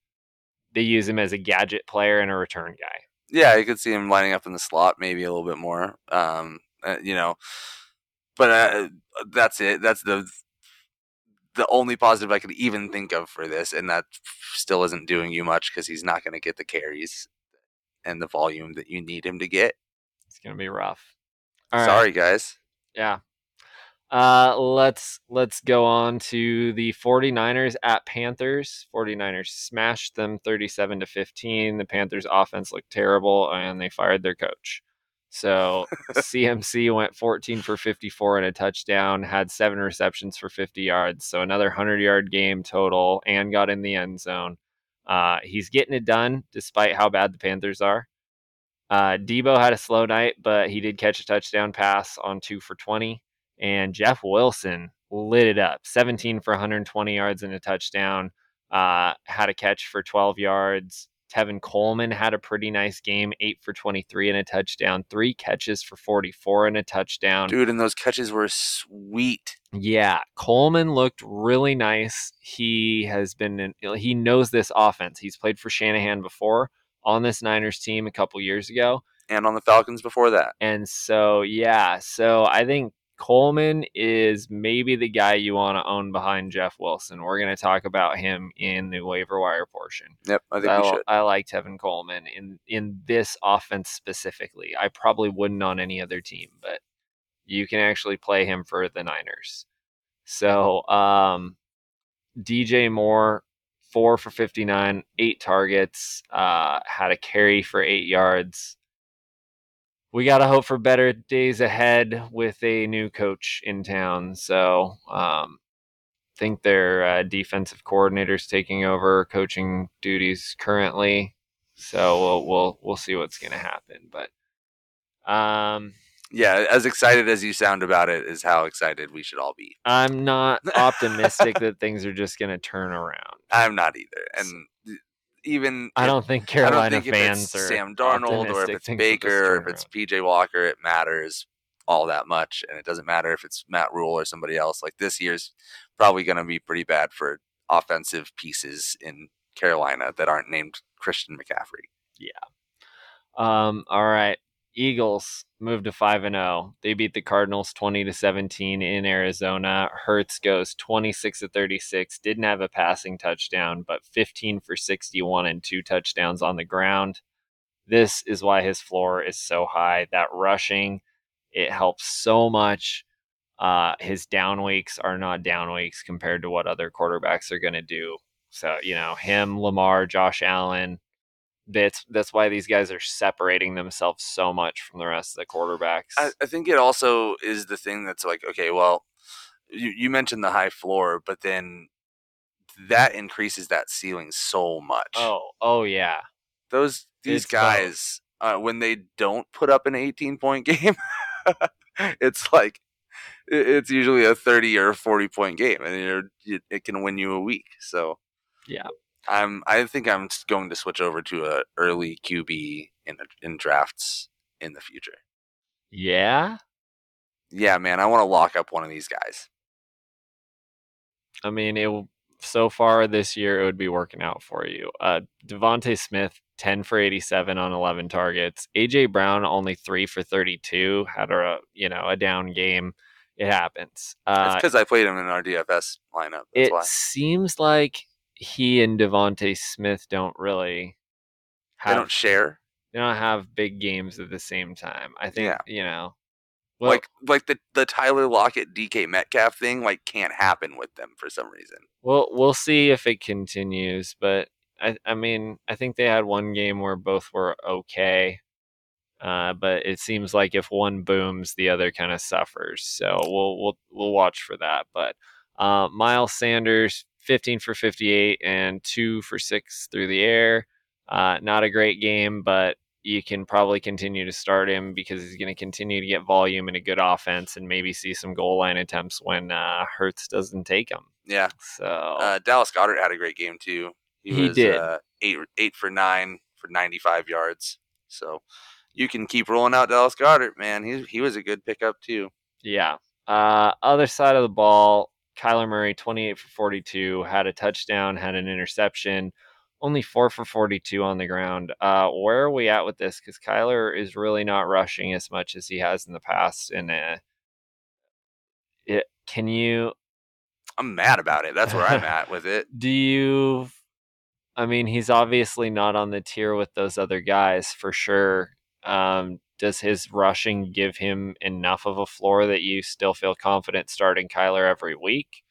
they use him as a gadget player and a return guy. Yeah. You could see him lining up in the slot, maybe a little bit more, um, uh, you know, but uh, that's it. That's the, the only positive I could even think of for this. And that still isn't doing you much because he's not going to get the carries and the volume that you need him to get. It's going to be rough. All Sorry, right. guys. Yeah. Uh, let's let's go on to the 49ers at Panthers. 49ers smashed them thirty-seven to fifteen. The Panthers offense looked terrible, and they fired their coach. So C M C went fourteen for fifty-four and a touchdown, had seven receptions for fifty yards. So another hundred-yard game total and got in the end zone. Uh, he's getting it done despite how bad the Panthers are. Uh, Debo had a slow night, but he did catch a touchdown pass on two for twenty. And Jeff Wilson lit it up. seventeen for one hundred twenty yards and a touchdown. Uh, had a catch for twelve yards. Tevin Coleman had a pretty nice game. eight for twenty-three and a touchdown. Three catches for forty-four and a touchdown. Dude, and those catches were sweet. Yeah. Coleman looked really nice. He has been, in, he knows this offense. He's played for Shanahan before. On this Niners team a couple years ago. And on the Falcons before that. And so, yeah. So I think Coleman is maybe the guy you want to own behind Jeff Wilson. We're going to talk about him in the waiver wire portion. Yep, I think I, we should. I like Tevin Coleman in, in this offense specifically. I probably wouldn't on any other team, but you can actually play him for the Niners. So um, D J Moore, four for fifty-nine, eight targets, uh, had a carry for eight yards. We got to hope for better days ahead with a new coach in town. So I um, think their uh, defensive coordinator's taking over coaching duties currently. So we'll we'll, we'll see what's going to happen. But um, yeah, as excited as you sound about it is how excited we should all be. I'm not optimistic that things are just going to turn around. I'm not either. And even I don't if, think Carolina I don't think fans if it's are Sam Darnold or if it's Baker or if it's P J Walker, it matters all that much. And it doesn't matter if it's Matt Rule or somebody else. Like this year's probably going to be pretty bad for offensive pieces in Carolina that aren't named Christian McCaffrey. Yeah. Um. All right. Eagles moved to five and oh. They beat the Cardinals twenty to seventeen in Arizona. Hurts goes twenty-six to thirty-six. Didn't have a passing touchdown, but fifteen for sixty-one and two touchdowns on the ground. This is why his floor is so high. That rushing, it helps so much. Uh, his down weeks are not down weeks compared to what other quarterbacks are going to do. So, you know, him, Lamar, Josh Allen, that's, that's why these guys are separating themselves so much from the rest of the quarterbacks. I, I think it also is the thing that's like, okay, well, you, you mentioned the high floor, but then that increases that ceiling so much. Oh, oh yeah. Those, these it's guys, uh, when they don't put up an eighteen point game, it's like, it's usually a thirty or forty point game, and you're, it can win you a week. So, yeah, I'm. I think I'm going to switch over to a early Q B in in drafts in the future. Yeah, yeah, man. I want to lock up one of these guys. I mean, it so far this year it would be working out for you. Uh, Devontae Smith, ten for eighty-seven on eleven targets. A J Brown only three for thirty-two. Had a you know a down game. It happens. Uh, it's because I played him in our D F S lineup. That's it why. Seems like he and Devontae Smith don't really have, they don't share. They don't have big games at the same time. I think, yeah. you know, well, like like the, the Tyler Lockett D K Metcalf thing like can't happen with them for some reason. Well, we'll see if it continues, but I I mean, I think they had one game where both were okay. Uh, but it seems like if one booms, the other kind of suffers. So we'll we'll we'll watch for that. But uh, Miles Sanders, fifteen for fifty-eight and two for six through the air. Uh, not a great game, but you can probably continue to start him because he's going to continue to get volume and a good offense, and maybe see some goal line attempts when uh, Hurts doesn't take them. Yeah. So uh, Dallas Goedert had a great game too. He, he was, did uh, eight eight for nine for ninety-five yards. So. You can keep rolling out Dallas Goedert, man. He he was a good pickup too. Yeah. Uh, other side of the ball, Kyler Murray, twenty-eight for forty-two, had a touchdown, had an interception, only four for forty-two on the ground. Uh, where are we at with this? Because Kyler is really not rushing as much as he has in the past, and uh, it, can you? I'm mad about it. That's where I'm at with it. Do you? I mean, he's obviously not on the tier with those other guys for sure. Um, does his rushing give him enough of a floor that you still feel confident starting Kyler every week?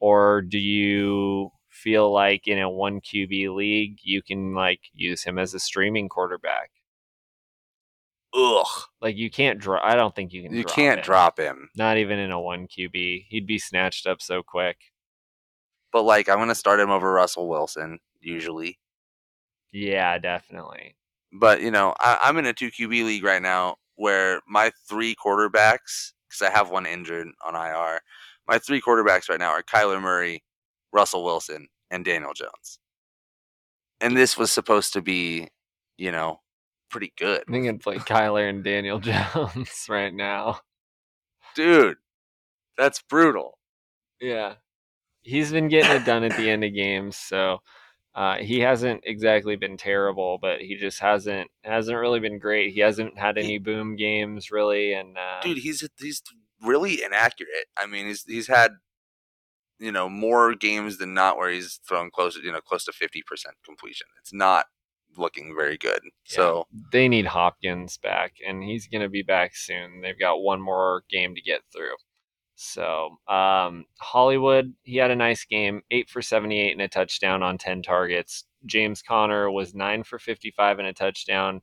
Or do you feel like in a one Q B league, you can like use him as a streaming quarterback? Ugh. Like you can't drop, I don't think you can. You drop can't him. drop him. Not even in a one Q B. He'd be snatched up so quick. But like, I'm going to start him over Russell Wilson usually. Yeah, definitely. But, you know, I, I'm in a two Q B league right now where my three quarterbacks, because I have one injured on I R, my three quarterbacks right now are Kyler Murray, Russell Wilson, and Daniel Jones. And this was supposed to be, you know, pretty good. I think I'd play Kyler and Daniel Jones right now. Dude, that's brutal. Yeah. He's been getting it done at the end of games, so... Uh, he hasn't exactly been terrible, but he just hasn't hasn't really been great. He hasn't had any he, boom games really, and uh, dude, he's he's really inaccurate. I mean, he's he's had you know more games than not where he's thrown close you know close to fifty percent completion. It's not looking very good. Yeah, so they need Hopkins back, and he's going to be back soon. They've got one more game to get through. So, um, Hollywood, he had a nice game, eight for seventy-eight and a touchdown on ten targets. James Conner was nine for fifty-five and a touchdown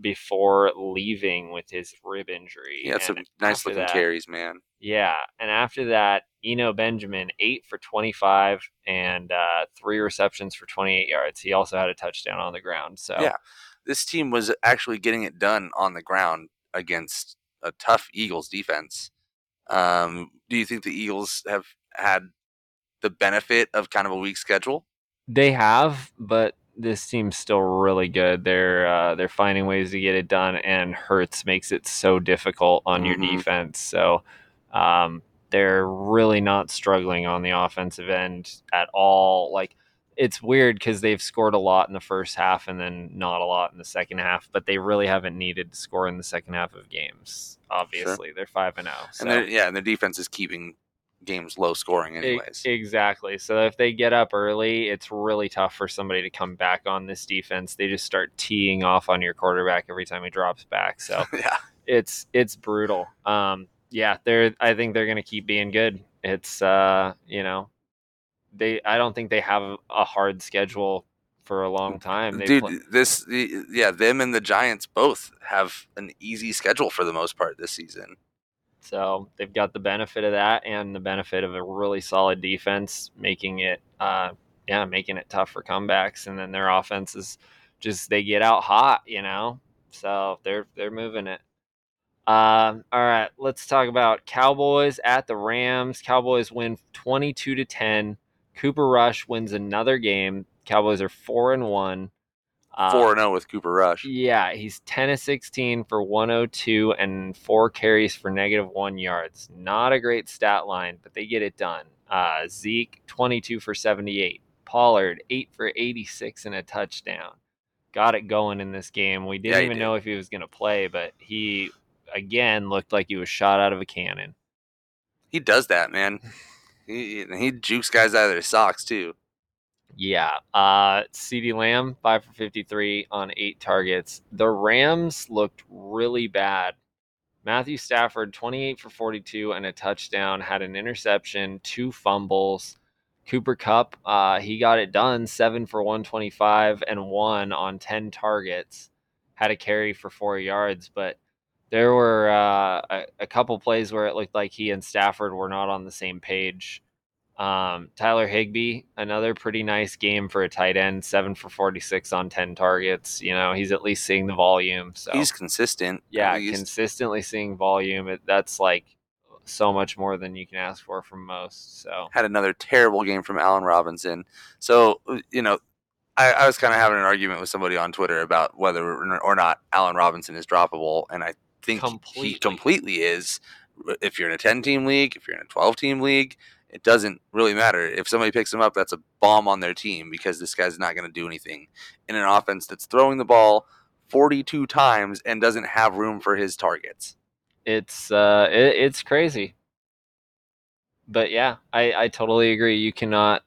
before leaving with his rib injury. Yeah, some nice looking that, carries, man. Yeah. And after that, Eno Benjamin, eight for twenty-five and, uh, three receptions for twenty-eight yards. He also had a touchdown on the ground. So yeah, this team was actually getting it done on the ground against a tough Eagles defense. Um, do you think the Eagles have had the benefit of kind of a weak schedule? They have, but this team's still really good. They're uh, they're finding ways to get it done, and Hurts makes it so difficult on mm-hmm. your defense. So um, they're really not struggling on the offensive end at all. Like it's weird because they've scored a lot in the first half and then not a lot in the second half, but they really haven't needed to score in the second half of games. Obviously, sure. They're five and zero. So. And yeah, and their defense is keeping games low scoring, anyways. It, exactly. So if they get up early, it's really tough for somebody to come back on this defense. They just start teeing off on your quarterback every time he drops back. So yeah, it's it's brutal. Um, yeah, they're, I think they're going to keep being good. It's, uh, you know, they, I don't think they have a hard schedule for a long time. They Dude, play- this, yeah, them and the Giants both have an easy schedule for the most part this season. So they've got the benefit of that and the benefit of a really solid defense, making it, uh, yeah, making it tough for comebacks. And then their offense is just, they get out hot, you know, so they're, they're moving it. Um, all right, let's talk about Cowboys at the Rams. Cowboys win twenty-two to ten. Cooper Rush wins another game. Cowboys are four and one. Four and zero with Cooper Rush. Yeah, he's ten of sixteen for one hundred two and four carries for negative one yards. Not a great stat line, but they get it done. Uh, Zeke twenty two for seventy eight. Pollard eight for eighty six and a touchdown. Got it going in this game. We didn't yeah, even did. know if he was going to play, but he again looked like he was shot out of a cannon. He does that, man. he he jukes guys out of their socks too. Yeah, uh, CeeDee Lamb, five for fifty-three on eight targets. The Rams looked really bad. Matthew Stafford, twenty-eight for forty-two and a touchdown, had an interception, two fumbles. Cooper Kupp, uh, he got it done, seven for one twenty-five and one on ten targets. Had a carry for four yards, but there were uh, a, a couple plays where it looked like he and Stafford were not on the same page. Um, Tyler Higbee, another pretty nice game for a tight end, seven for forty-six on ten targets. You know, he's at least seeing the volume. So he's consistent. Yeah, he's... consistently seeing volume. It, that's like so much more than you can ask for from most. So had another terrible game from Allen Robinson. So, you know, I, I was kind of having an argument with somebody on Twitter about whether or not Allen Robinson is droppable. And I think completely. he completely is. If you're in a ten-team league, if you're in a twelve-team league, it doesn't really matter. If somebody picks him up, that's a bomb on their team because this guy's not going to do anything in an offense that's throwing the ball forty-two times and doesn't have room for his targets. It's uh, it, it's crazy. But yeah, I, I totally agree. You cannot,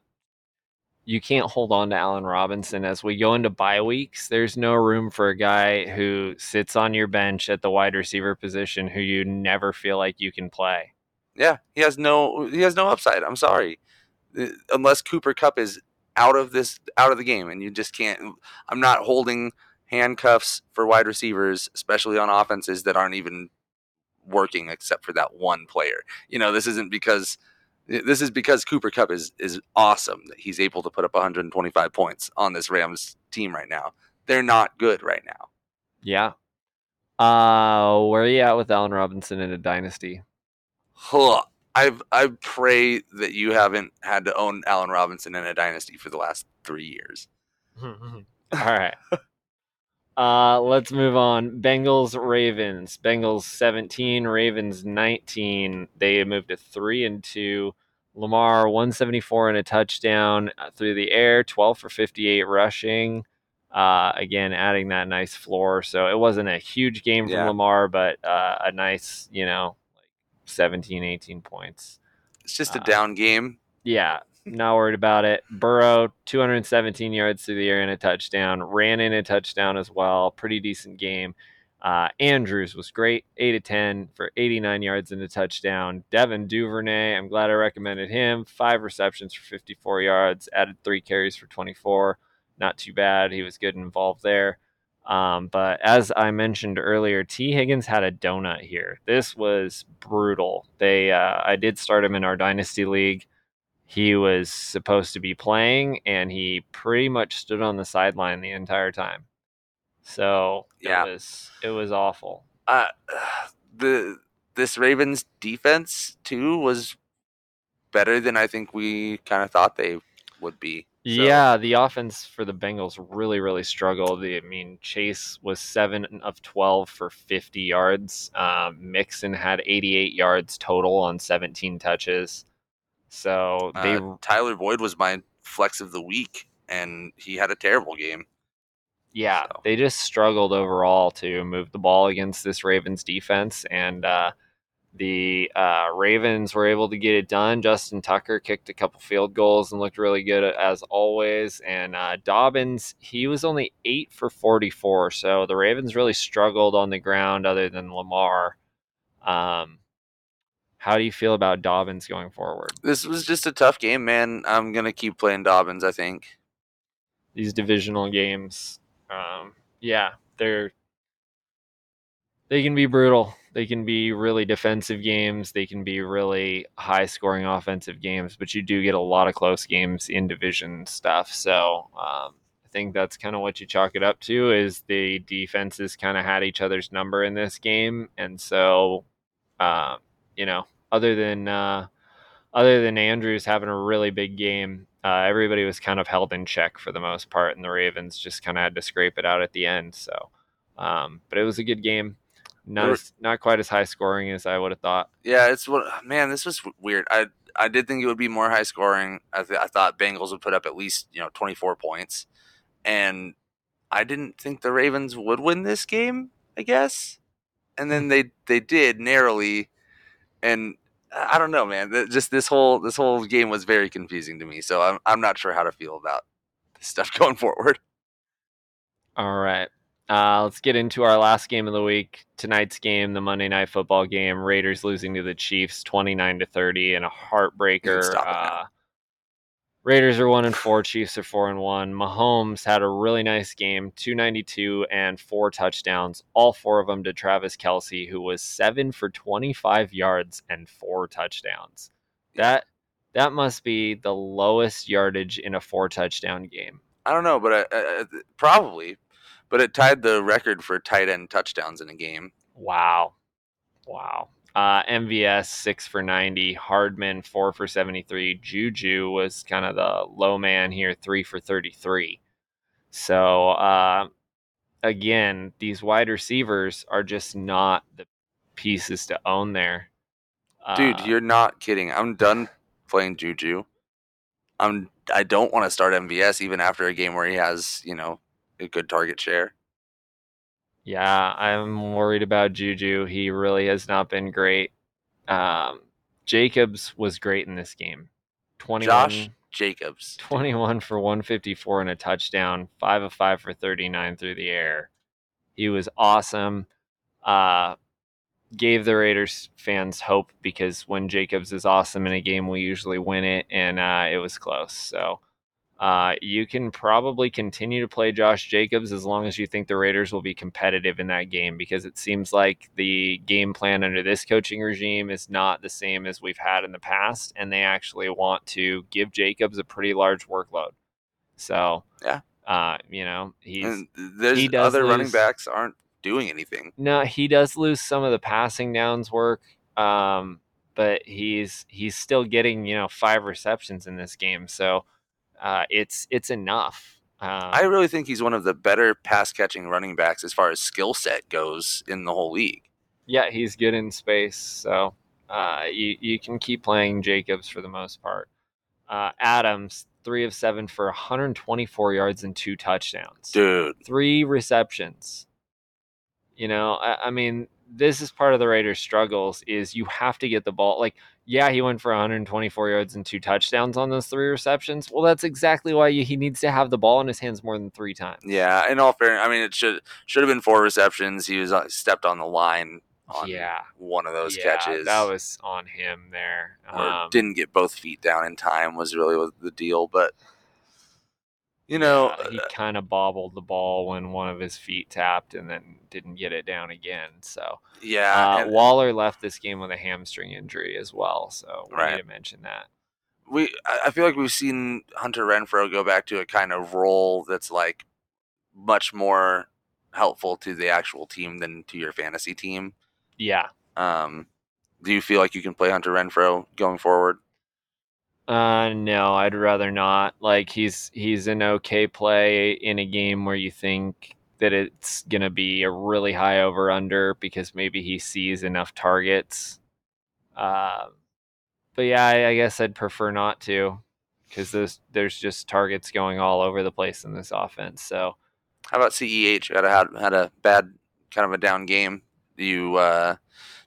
you can't hold on to Allen Robinson as we go into bye weeks. There's no room for a guy who sits on your bench at the wide receiver position who you never feel like you can play. Yeah, he has no he has no upside. I'm sorry, unless Cooper Kupp is out of this out of the game, and you just can't. I'm not holding handcuffs for wide receivers, especially on offenses that aren't even working except for that one player. You know, this isn't because this is because Cooper Kupp is is awesome that he's able to put up one hundred twenty-five points on this Rams team right now. They're not good right now. Yeah. Uh, where are you at with Allen Robinson in a dynasty? Huh. I've I pray that you haven't had to own Allen Robinson in a dynasty for the last three years. All right. Uh, let's move on. Bengals, Ravens. Bengals seventeen, Ravens nineteen. They moved to three and two. Lamar one seventy-four and a touchdown through the air, twelve for fifty-eight rushing. Uh, again, adding that nice floor. So it wasn't a huge game from yeah. Lamar, but uh, a nice, you know, seventeen, eighteen points. It's just a uh, down game. Yeah, not worried about it. Burrow, two hundred seventeen yards through the air and a touchdown. Ran in a touchdown as well. Pretty decent game. Uh, Andrews was great. eight of ten for eighty-nine yards and a touchdown. Devin Duvernay, I'm glad I recommended him. Five receptions for fifty-four yards. Added three carries for twenty-four. Not too bad. He was good and involved there. Um, but as I mentioned earlier, T. Higgins had a donut here. This was brutal. They, uh, I did start him in our dynasty league. He was supposed to be playing and he pretty much stood on the sideline the entire time. So yeah, it was, it was awful. Uh, the, this Ravens defense too was better than I think we kind of thought they would be. So. Yeah, the offense for the Bengals really, really struggled. I mean, Chase was seven of twelve for fifty yards. Um, Mixon had eighty-eight yards total on seventeen touches. So they uh, Tyler Boyd was my flex of the week, and he had a terrible game. Yeah, so. They just struggled overall to move the ball against this Ravens defense, and uh, The uh, Ravens were able to get it done. Justin Tucker kicked a couple field goals and looked really good as always. And uh, Dobbins, he was only eight for forty-four. So the Ravens really struggled on the ground other than Lamar. Um, How do you feel about Dobbins going forward? This was just a tough game, man. I'm going to keep playing Dobbins, I think. These divisional games, um, yeah, they're they can be brutal. They can be really defensive games. They can be really high-scoring offensive games, but you do get a lot of close games in division stuff. So um, I think that's kind of what you chalk it up to, is the defenses kind of had each other's number in this game. And so, uh, you know, other than uh, other than Andrews having a really big game, Uh, everybody was kind of held in check for the most part, and the Ravens just kind of had to scrape it out at the end. So, um, but it was a good game. Not as, not quite as high scoring as I would have thought. Yeah, it's what man. This was weird. I I did think it would be more high scoring. I th- I thought Bengals would put up at least you know twenty-four points, and I didn't think the Ravens would win this game, I guess, and then they they did narrowly, and. I don't know, man. Just this whole this whole game was very confusing to me, so I'm I'm not sure how to feel about this stuff going forward. All right, uh, let's get into our last game of the week. Tonight's game, the Monday Night Football game, Raiders losing to the Chiefs, twenty-nine to thirty, and a heartbreaker. Uh, Raiders are one and four, Chiefs are four and one. Mahomes had a really nice game, two ninety-two and four touchdowns, all four of them to Travis Kelce, who was seven for twenty-five yards and four touchdowns. That that must be the lowest yardage in a four touchdown game. I don't know, but I, I, probably, but it tied the record for tight end touchdowns in a game. Wow, wow. Uh, M V S six for ninety, Hardman four for seventy-three, Juju was kind of the low man here, three for thirty-three. So uh, again, these wide receivers are just not the pieces to own there. Uh, Dude, you're not kidding. I'm done playing Juju. I'm. I don't want to start M V S even after a game where he has, you know, a good target share. Yeah, I'm worried about Juju. He really has not been great. Um, Jacobs was great in this game. Josh Jacobs. twenty-one for one fifty-four and a touchdown. five of five for thirty-nine through the air. He was awesome. Uh, gave the Raiders fans hope because when Jacobs is awesome in a game, we usually win it, and uh, it was close. So. Uh, you can probably continue to play Josh Jacobs as long as you think the Raiders will be competitive in that game, because it seems like the game plan under this coaching regime is not the same as we've had in the past, and they actually want to give Jacobs a pretty large workload. So, yeah, uh, you know, he's there's he other lose, running backs aren't doing anything. No, he does lose some of the passing downs work. Um, but he's, he's still getting, you know, five receptions in this game. So, Uh, it's it's enough. Um, I really think he's one of the better pass-catching running backs as far as skill set goes in the whole league. Yeah, he's good in space, so uh, you, you can keep playing Jacobs for the most part. Uh, Adams, three of seven for one twenty-four yards and two touchdowns. Dude. Three receptions. You know, I, I mean, this is part of the Raiders' struggles is you have to get the ball. Like, yeah, he went for one twenty-four yards and two touchdowns on those three receptions. Well, that's exactly why you, he needs to have the ball in his hands more than three times. Yeah, in all fairness, I mean, it should should have been four receptions. He was uh, stepped on the line on yeah. one of those yeah, catches. That was on him there. Um, didn't get both feet down in time was really the deal, but, you know. Yeah, he uh, kind of bobbled the ball when one of his feet tapped and then didn't get it down again. So yeah, uh, Waller left this game with a hamstring injury as well. So we right. need to mention that. We I feel like we've seen Hunter Renfrow go back to a kind of role that's like much more helpful to the actual team than to your fantasy team. Yeah. Um, do you feel like you can play Hunter Renfrow going forward? Uh, no, I'd rather not. Like he's he's an okay play in a game where you think that it's gonna be a really high over under because maybe he sees enough targets. Uh, but yeah, I, I guess I'd prefer not to, because there's there's just targets going all over the place in this offense. So, how about C E H? Had a had a bad kind of a down game. Do you uh,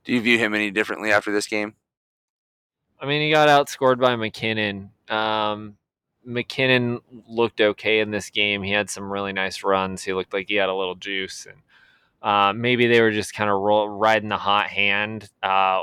do you view him any differently after this game? I mean, he got outscored by McKinnon. Um, McKinnon looked okay in this game. He had some really nice runs. He looked like he had a little juice, and uh, maybe they were just kind of riding the hot hand. Uh,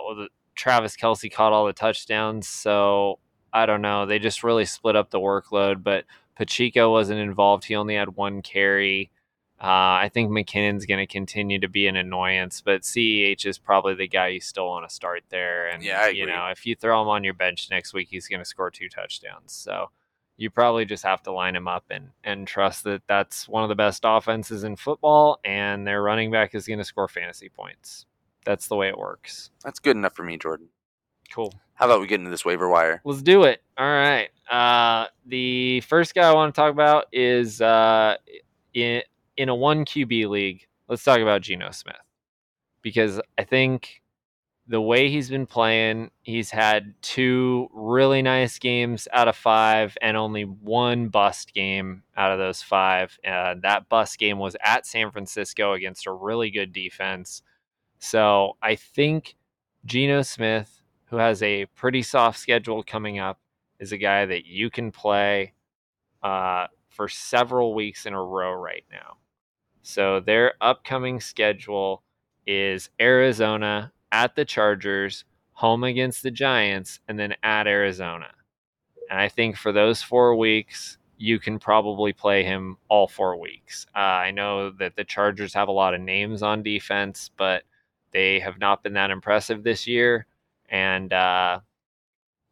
Travis Kelce caught all the touchdowns, so I don't know. They just really split up the workload, but Pacheco wasn't involved. He only had one carry. Uh, I think McKinnon's going to continue to be an annoyance, but C E H is probably the guy you still want to start there. And, yeah, you know, if you throw him on your bench next week, he's going to score two touchdowns. So you probably just have to line him up and, and trust that that's one of the best offenses in football, and their running back is going to score fantasy points. That's the way it works. That's good enough for me, Jordan. Cool. How about we get into this waiver wire? Let's do it. All right. Uh, the first guy I want to talk about is uh, in, in a one Q B league. Let's talk about Geno Smith, because I think the way he's been playing, he's had two really nice games out of five and only one bust game out of those five. Uh, that bust game was at San Francisco against a really good defense. So I think Geno Smith, who has a pretty soft schedule coming up, is a guy that you can play uh, for several weeks in a row right now. So their upcoming schedule is Arizona, at the Chargers, home against the Giants, and then at Arizona. And I think for those four weeks, you can probably play him all four weeks. Uh, I know that the Chargers have a lot of names on defense, but they have not been that impressive this year. And uh,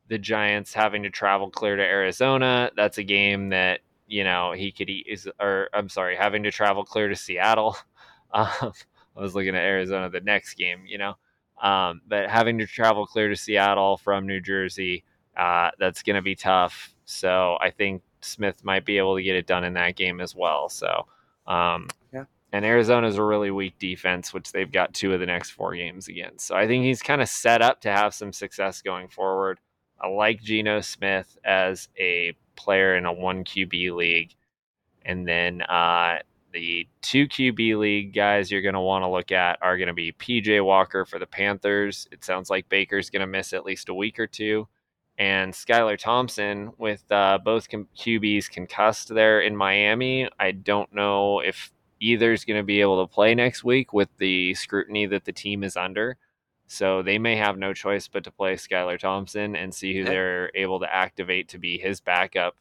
the Giants having to travel clear to Arizona, that's a game that, you know, he could eat, or I'm sorry, having to travel clear to Seattle. Um, I was looking at Arizona the next game, you know, um, but having to travel clear to Seattle from New Jersey, uh, that's going to be tough. So I think Smith might be able to get it done in that game as well. So, um, yeah. And Arizona's a really weak defense, which they've got two of the next four games against. So I think he's kind of set up to have some success going forward. I like Geno Smith as a player in a one Q B league. And then uh, the two Q B league guys you're going to want to look at are going to be P J Walker for the Panthers. It sounds like Baker's going to miss at least a week or two. And Skylar Thompson, with uh, both Q Bs concussed there in Miami. I don't know if either's going to be able to play next week with the scrutiny that the team is under. So they may have no choice but to play Skylar Thompson and see who yeah. they're able to activate to be his backup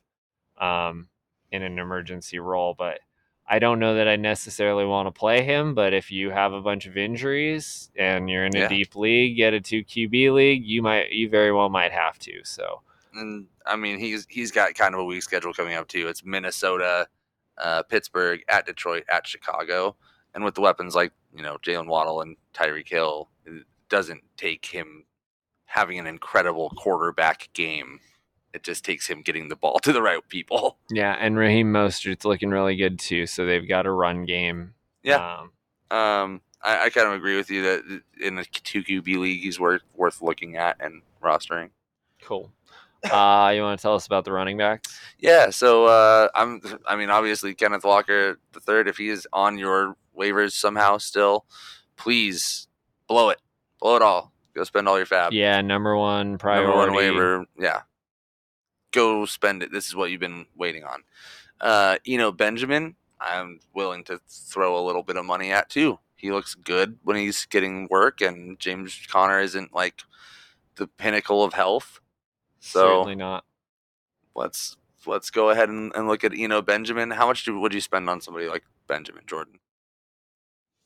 um, in an emergency role. But I don't know that I necessarily want to play him, but if you have a bunch of injuries and you're in a yeah. deep league, get a two Q B league, you might, you very well might have to. So, and I mean, he's, he's got kind of a weak schedule coming up too. It's Minnesota, Uh, Pittsburgh, at Detroit, at Chicago, and with the weapons like, you know, Jaylen Waddle and Tyreek Hill, it doesn't take him having an incredible quarterback game. It just takes him getting the ball to the right people. Yeah, and Raheem Mostert's looking really good too, so they've got a run game. Yeah, um, um, I, I kind of agree with you that in a two Q B league, he's worth worth looking at and rostering. Cool. Uh, you want to tell us about the running backs? Yeah, so uh, I'm. I mean, obviously Kenneth Walker the third. If he is on your waivers somehow still, please blow it, blow it all. Go spend all your fab. Yeah, number one priority. Number one waiver. Yeah, go spend it. This is what you've been waiting on. Uh, Eno Benjamin, I'm willing to throw a little bit of money at too. He looks good when he's getting work, and James Conner isn't like the pinnacle of health. So certainly not. Let's let's go ahead and, and look at Eno Benjamin. How much do, would you spend on somebody like Benjamin, Jordan?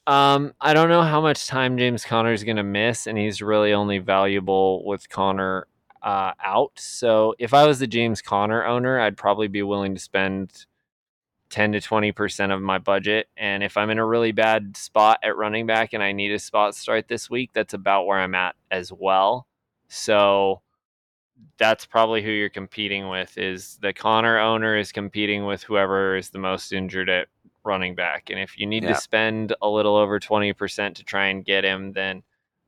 Um, I don't know how much time James Conner is going to miss, and he's really only valuable with Conner uh, out. So if I was the James Conner owner, I'd probably be willing to spend ten to twenty percent of my budget. And if I'm in a really bad spot at running back and I need a spot start this week, that's about where I'm at as well. So that's probably who you're competing with, is the Conner owner is competing with whoever is the most injured at running back. And if you need yeah. to spend a little over twenty percent to try and get him, then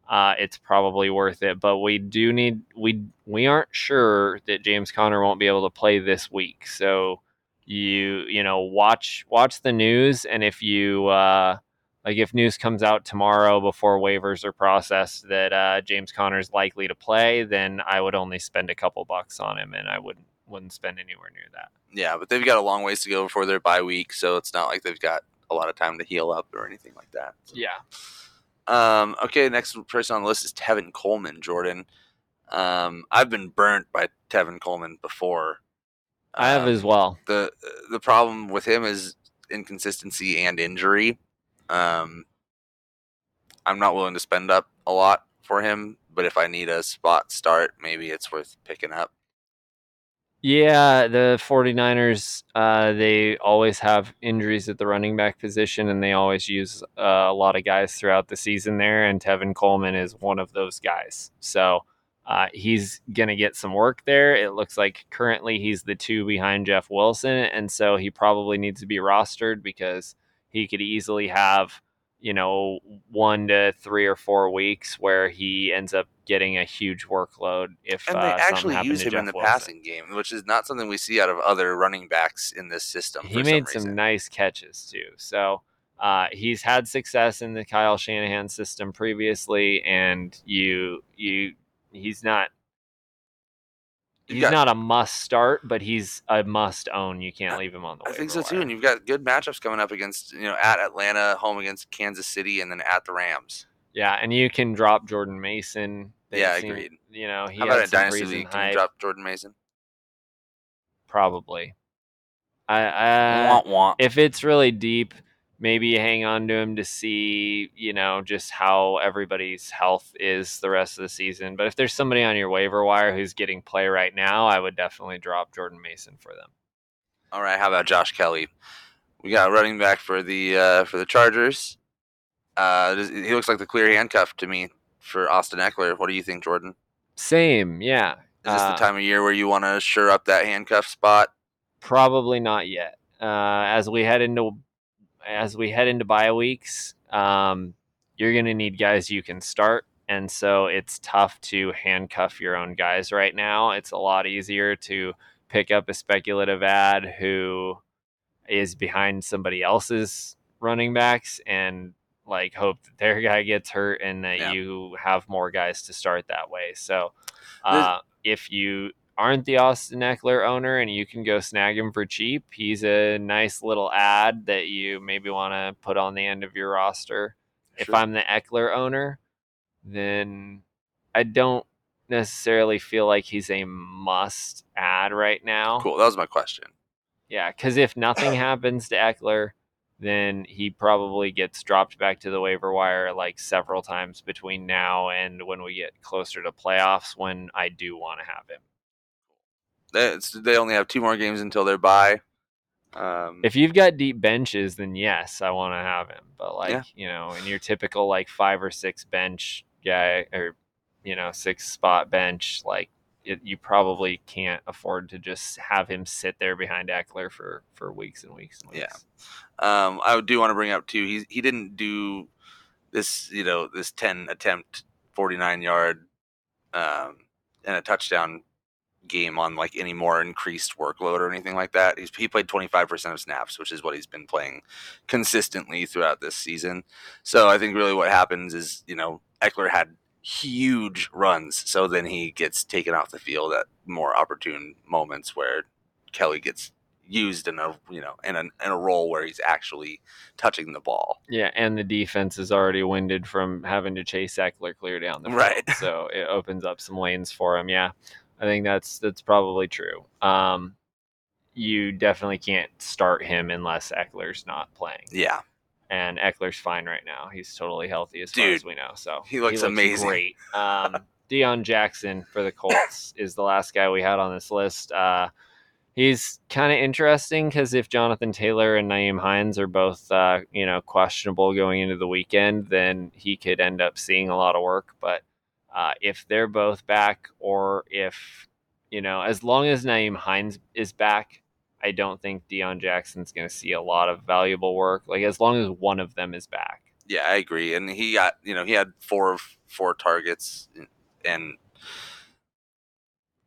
uh, it's probably worth it. But we do need, we, we aren't sure that James Conner won't be able to play this week. So you, you know, watch, watch the news. And if you, uh, like if news comes out tomorrow before waivers are processed that uh, James Conner is likely to play, then I would only spend a couple bucks on him, and I wouldn't wouldn't spend anywhere near that. Yeah, but they've got a long ways to go before their bye week, so it's not like they've got a lot of time to heal up or anything like that. So. Yeah. Um, okay, next person on the list is Tevin Coleman, Jordan. Um, I've been burnt by Tevin Coleman before. I have um, as well. The the problem with him is inconsistency and injury. Um, I'm not willing to spend up a lot for him, but if I need a spot start, maybe it's worth picking up. Yeah, the 49ers, uh, they always have injuries at the running back position, and they always use uh, a lot of guys throughout the season there, and Tevin Coleman is one of those guys. So uh, he's going to get some work there. It looks like currently he's the two behind Jeff Wilson, and so he probably needs to be rostered because he could easily have, you know, one to three or four weeks where he ends up getting a huge workload. If and they uh, actually use him in the Wilson. passing game, which is not something we see out of other running backs in this system. He for made some, some nice catches too. So uh, he's had success in the Kyle Shanahan system previously, and you, you, he's not, He's got, not a must start, but he's a must own. You can't leave him on the waiver. I think so too. And you've got good matchups coming up against, you know, at Atlanta, home against Kansas City, and then at the Rams. Yeah, and you can drop Jordan Mason. They yeah, seem, agreed. You know, he How about a dynasty league? Can you drop Jordan Mason? Probably. I, I want want if it's really deep. Maybe you hang on to him to see, you know, just how everybody's health is the rest of the season. But if there's somebody on your waiver wire who's getting play right now, I would definitely drop Jordan Mason for them. All right, how about Josh Kelley? We got a running back for the uh, for the Chargers. Uh, he looks like the clear handcuff to me for Austin Ekeler. What do you think, Jordan? Same, yeah. Is this uh, the time of year where you want to shore up that handcuff spot? Probably not yet. Uh, as we head into As we head into bye weeks, um, you're going to need guys you can start. And so it's tough to handcuff your own guys right now. It's a lot easier to pick up a speculative ad who is behind somebody else's running backs and like hope that their guy gets hurt and that yeah. you have more guys to start that way. So uh, if you aren't the Austin Ekeler owner and you can go snag him for cheap, he's a nice little ad that you maybe want to put on the end of your roster. Sure. If I'm the Ekeler owner, then I don't necessarily feel like he's a must ad right now. Cool. That was my question. Yeah. Cause if nothing happens to Ekeler, then he probably gets dropped back to the waiver wire like several times between now and when we get closer to playoffs, when I do want to have him. They only have two more games until their bye. Um, if you've got deep benches, then yes, I want to have him. But like yeah. you know, in your typical like five or six bench guy, or you know, six spot bench, like it, you probably can't afford to just have him sit there behind Ekeler for, for weeks and weeks and weeks. Yeah, um, I do want to bring up too. He he didn't do this, you know, this ten attempt, forty nine yard, um, and a touchdown game on like any more increased workload or anything like that. He's, he played twenty-five percent of snaps, which is what he's been playing consistently throughout this season. So I think really what happens is, you know, Ekeler had huge runs, so then he gets taken off the field at more opportune moments where Kelley gets used in a, you know, in a, in a role where he's actually touching the ball. Yeah, and the defense is already winded from having to chase Ekeler clear down the field. Right. So it opens up some lanes for him, yeah. I think that's that's probably true. Um, you definitely can't start him unless Eckler's not playing. Yeah, and Eckler's fine right now. He's totally healthy as Dude, far as we know. So he looks, he looks amazing. Great. Um, Deion Jackson for the Colts is the last guy we had on this list. Uh, he's kind of interesting because if Jonathan Taylor and Nyheim Hines are both uh, you know questionable going into the weekend, then he could end up seeing a lot of work, but. Uh, if they're both back, or if, you know, as long as Nyheim Hines is back, I don't think Deion Jackson's going to see a lot of valuable work. Like, as long as one of them is back. Yeah, I agree. And he got, you know, he had four of four targets, and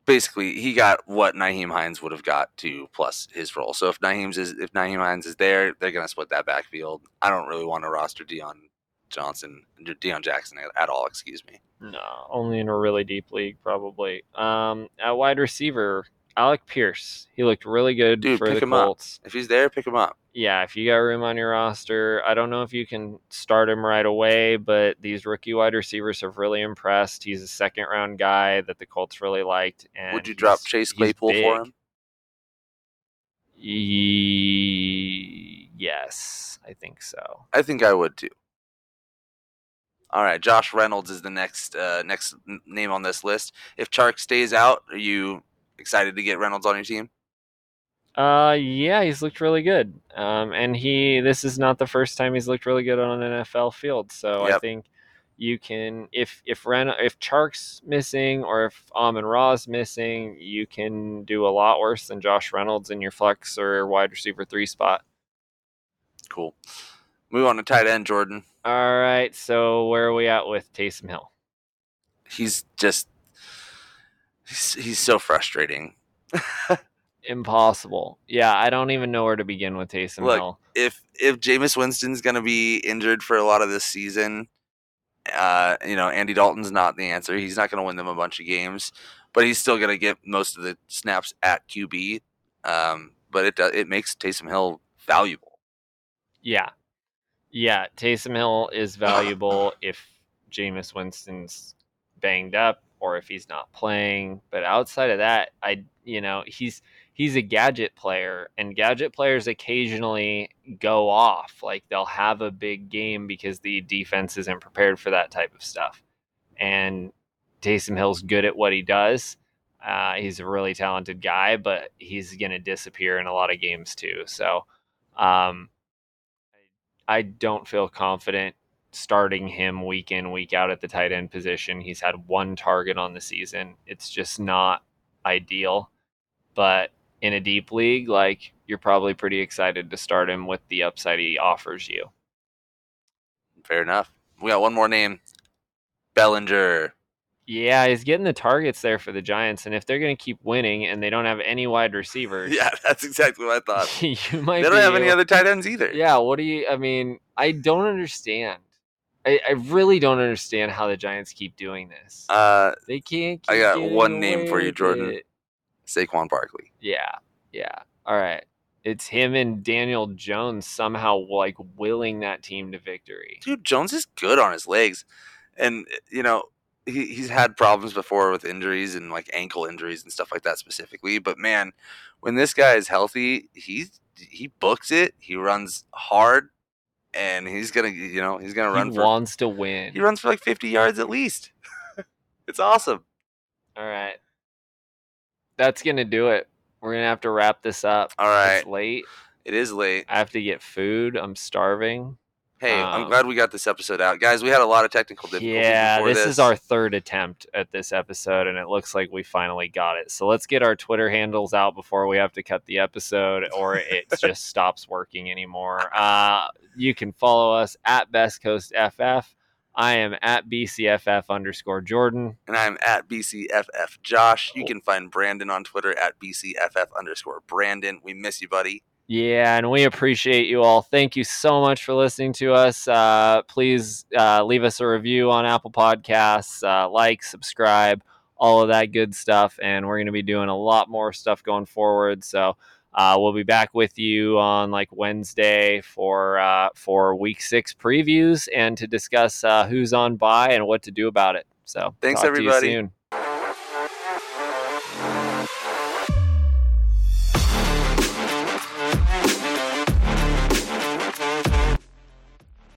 basically he got what Nyheim Hines would have got to plus his role. So if Nyheim's is, if Nyheim Hines is there, they're going to split that backfield. I don't really want to roster Deion Johnson, Deion Jackson at all, excuse me. No, only in a really deep league, probably. Um, at wide receiver, Alec Pierce. He looked really good Dude, for the Colts. Dude, pick him up. If he's there, pick him up. yeah, if you got room on your roster, I don't know if you can start him right away, but these rookie wide receivers have really impressed. He's a second round guy that the Colts really liked. And would you drop Chase Claypool for him? E- yes, I think so. I think I would too. All right, Josh Reynolds is the next uh, next name on this list. If Chark stays out, are you excited to get Reynolds on your team? Uh, yeah, he's looked really good. Um, and he this is not the first time he's looked really good on an N F L field. So yep. I think you can, if if Ren, if Chark's missing or if Amon-Ra's missing, you can do a lot worse than Josh Reynolds in your flex or wide receiver three spot. Cool. Move on to tight end, Jordan. All right, so where are we at with Taysom Hill? He's just he's, he's so frustrating. Impossible. Yeah, I don't even know where to begin with Taysom Look, Hill. If if Jameis Winston's going to be injured for a lot of this season, uh, you know, Andy Dalton's not the answer. He's not going to win them a bunch of games, but he's still going to get most of the snaps at Q B. Um, but it it makes Taysom Hill valuable. Yeah. Yeah, Taysom Hill is valuable if Jameis Winston's banged up or if he's not playing. But outside of that, I you know, he's he's a gadget player, and gadget players occasionally go off. Like, they'll have a big game because the defense isn't prepared for that type of stuff. And Taysom Hill's good at what he does. Uh, he's a really talented guy, but he's going to disappear in a lot of games too. So, um I don't feel confident starting him week in, week out at the tight end position. He's had one target on the season. It's just not ideal. But in a deep league, like, you're probably pretty excited to start him with the upside he offers you. Fair enough. We got one more name. Bellinger. Yeah, he's getting the targets there for the Giants, and if they're going to keep winning and they don't have any wide receivers, yeah, that's exactly what I thought. you might. They don't be, have any other tight ends either. Yeah, what do you? I mean, I don't understand. I, I really don't understand how the Giants keep doing this. Uh, they can't. Keep I got one name for you, Jordan. It. Saquon Barkley. Yeah, yeah. All right, it's him and Daniel Jones somehow like willing that team to victory. Dude, Jones is good on his legs, and you know. He he's had problems before with injuries and like ankle injuries and stuff like that specifically. But man, when this guy is healthy, he he books it. He runs hard, and he's gonna you know he's gonna run. He for, wants to win. He runs for like fifty yards at least. It's awesome. All right, that's gonna do it. We're gonna have to wrap this up. All right, it's late. It is late. I have to get food. I'm starving. Hey, I'm um, glad we got this episode out. Guys, we had a lot of technical difficulties yeah, before this. Yeah, this is our third attempt at this episode, and it looks like we finally got it. So let's get our Twitter handles out before we have to cut the episode, or it just stops working anymore. Uh, you can follow us at Best Coast F F. I am at B C F F underscore Jordan. And I'm at B C F F Josh. You can find Brandon on Twitter at B C F F underscore Brandon. We miss you, buddy. Yeah, and we appreciate you all. Thank you so much for listening to us. Uh, please uh, leave us a review on Apple Podcasts, uh, like, subscribe, all of that good stuff. And we're going to be doing a lot more stuff going forward. So uh, we'll be back with you on like Wednesday for uh, for week six previews and to discuss uh, who's on bye and what to do about it. So thanks, everybody. Talk to you soon.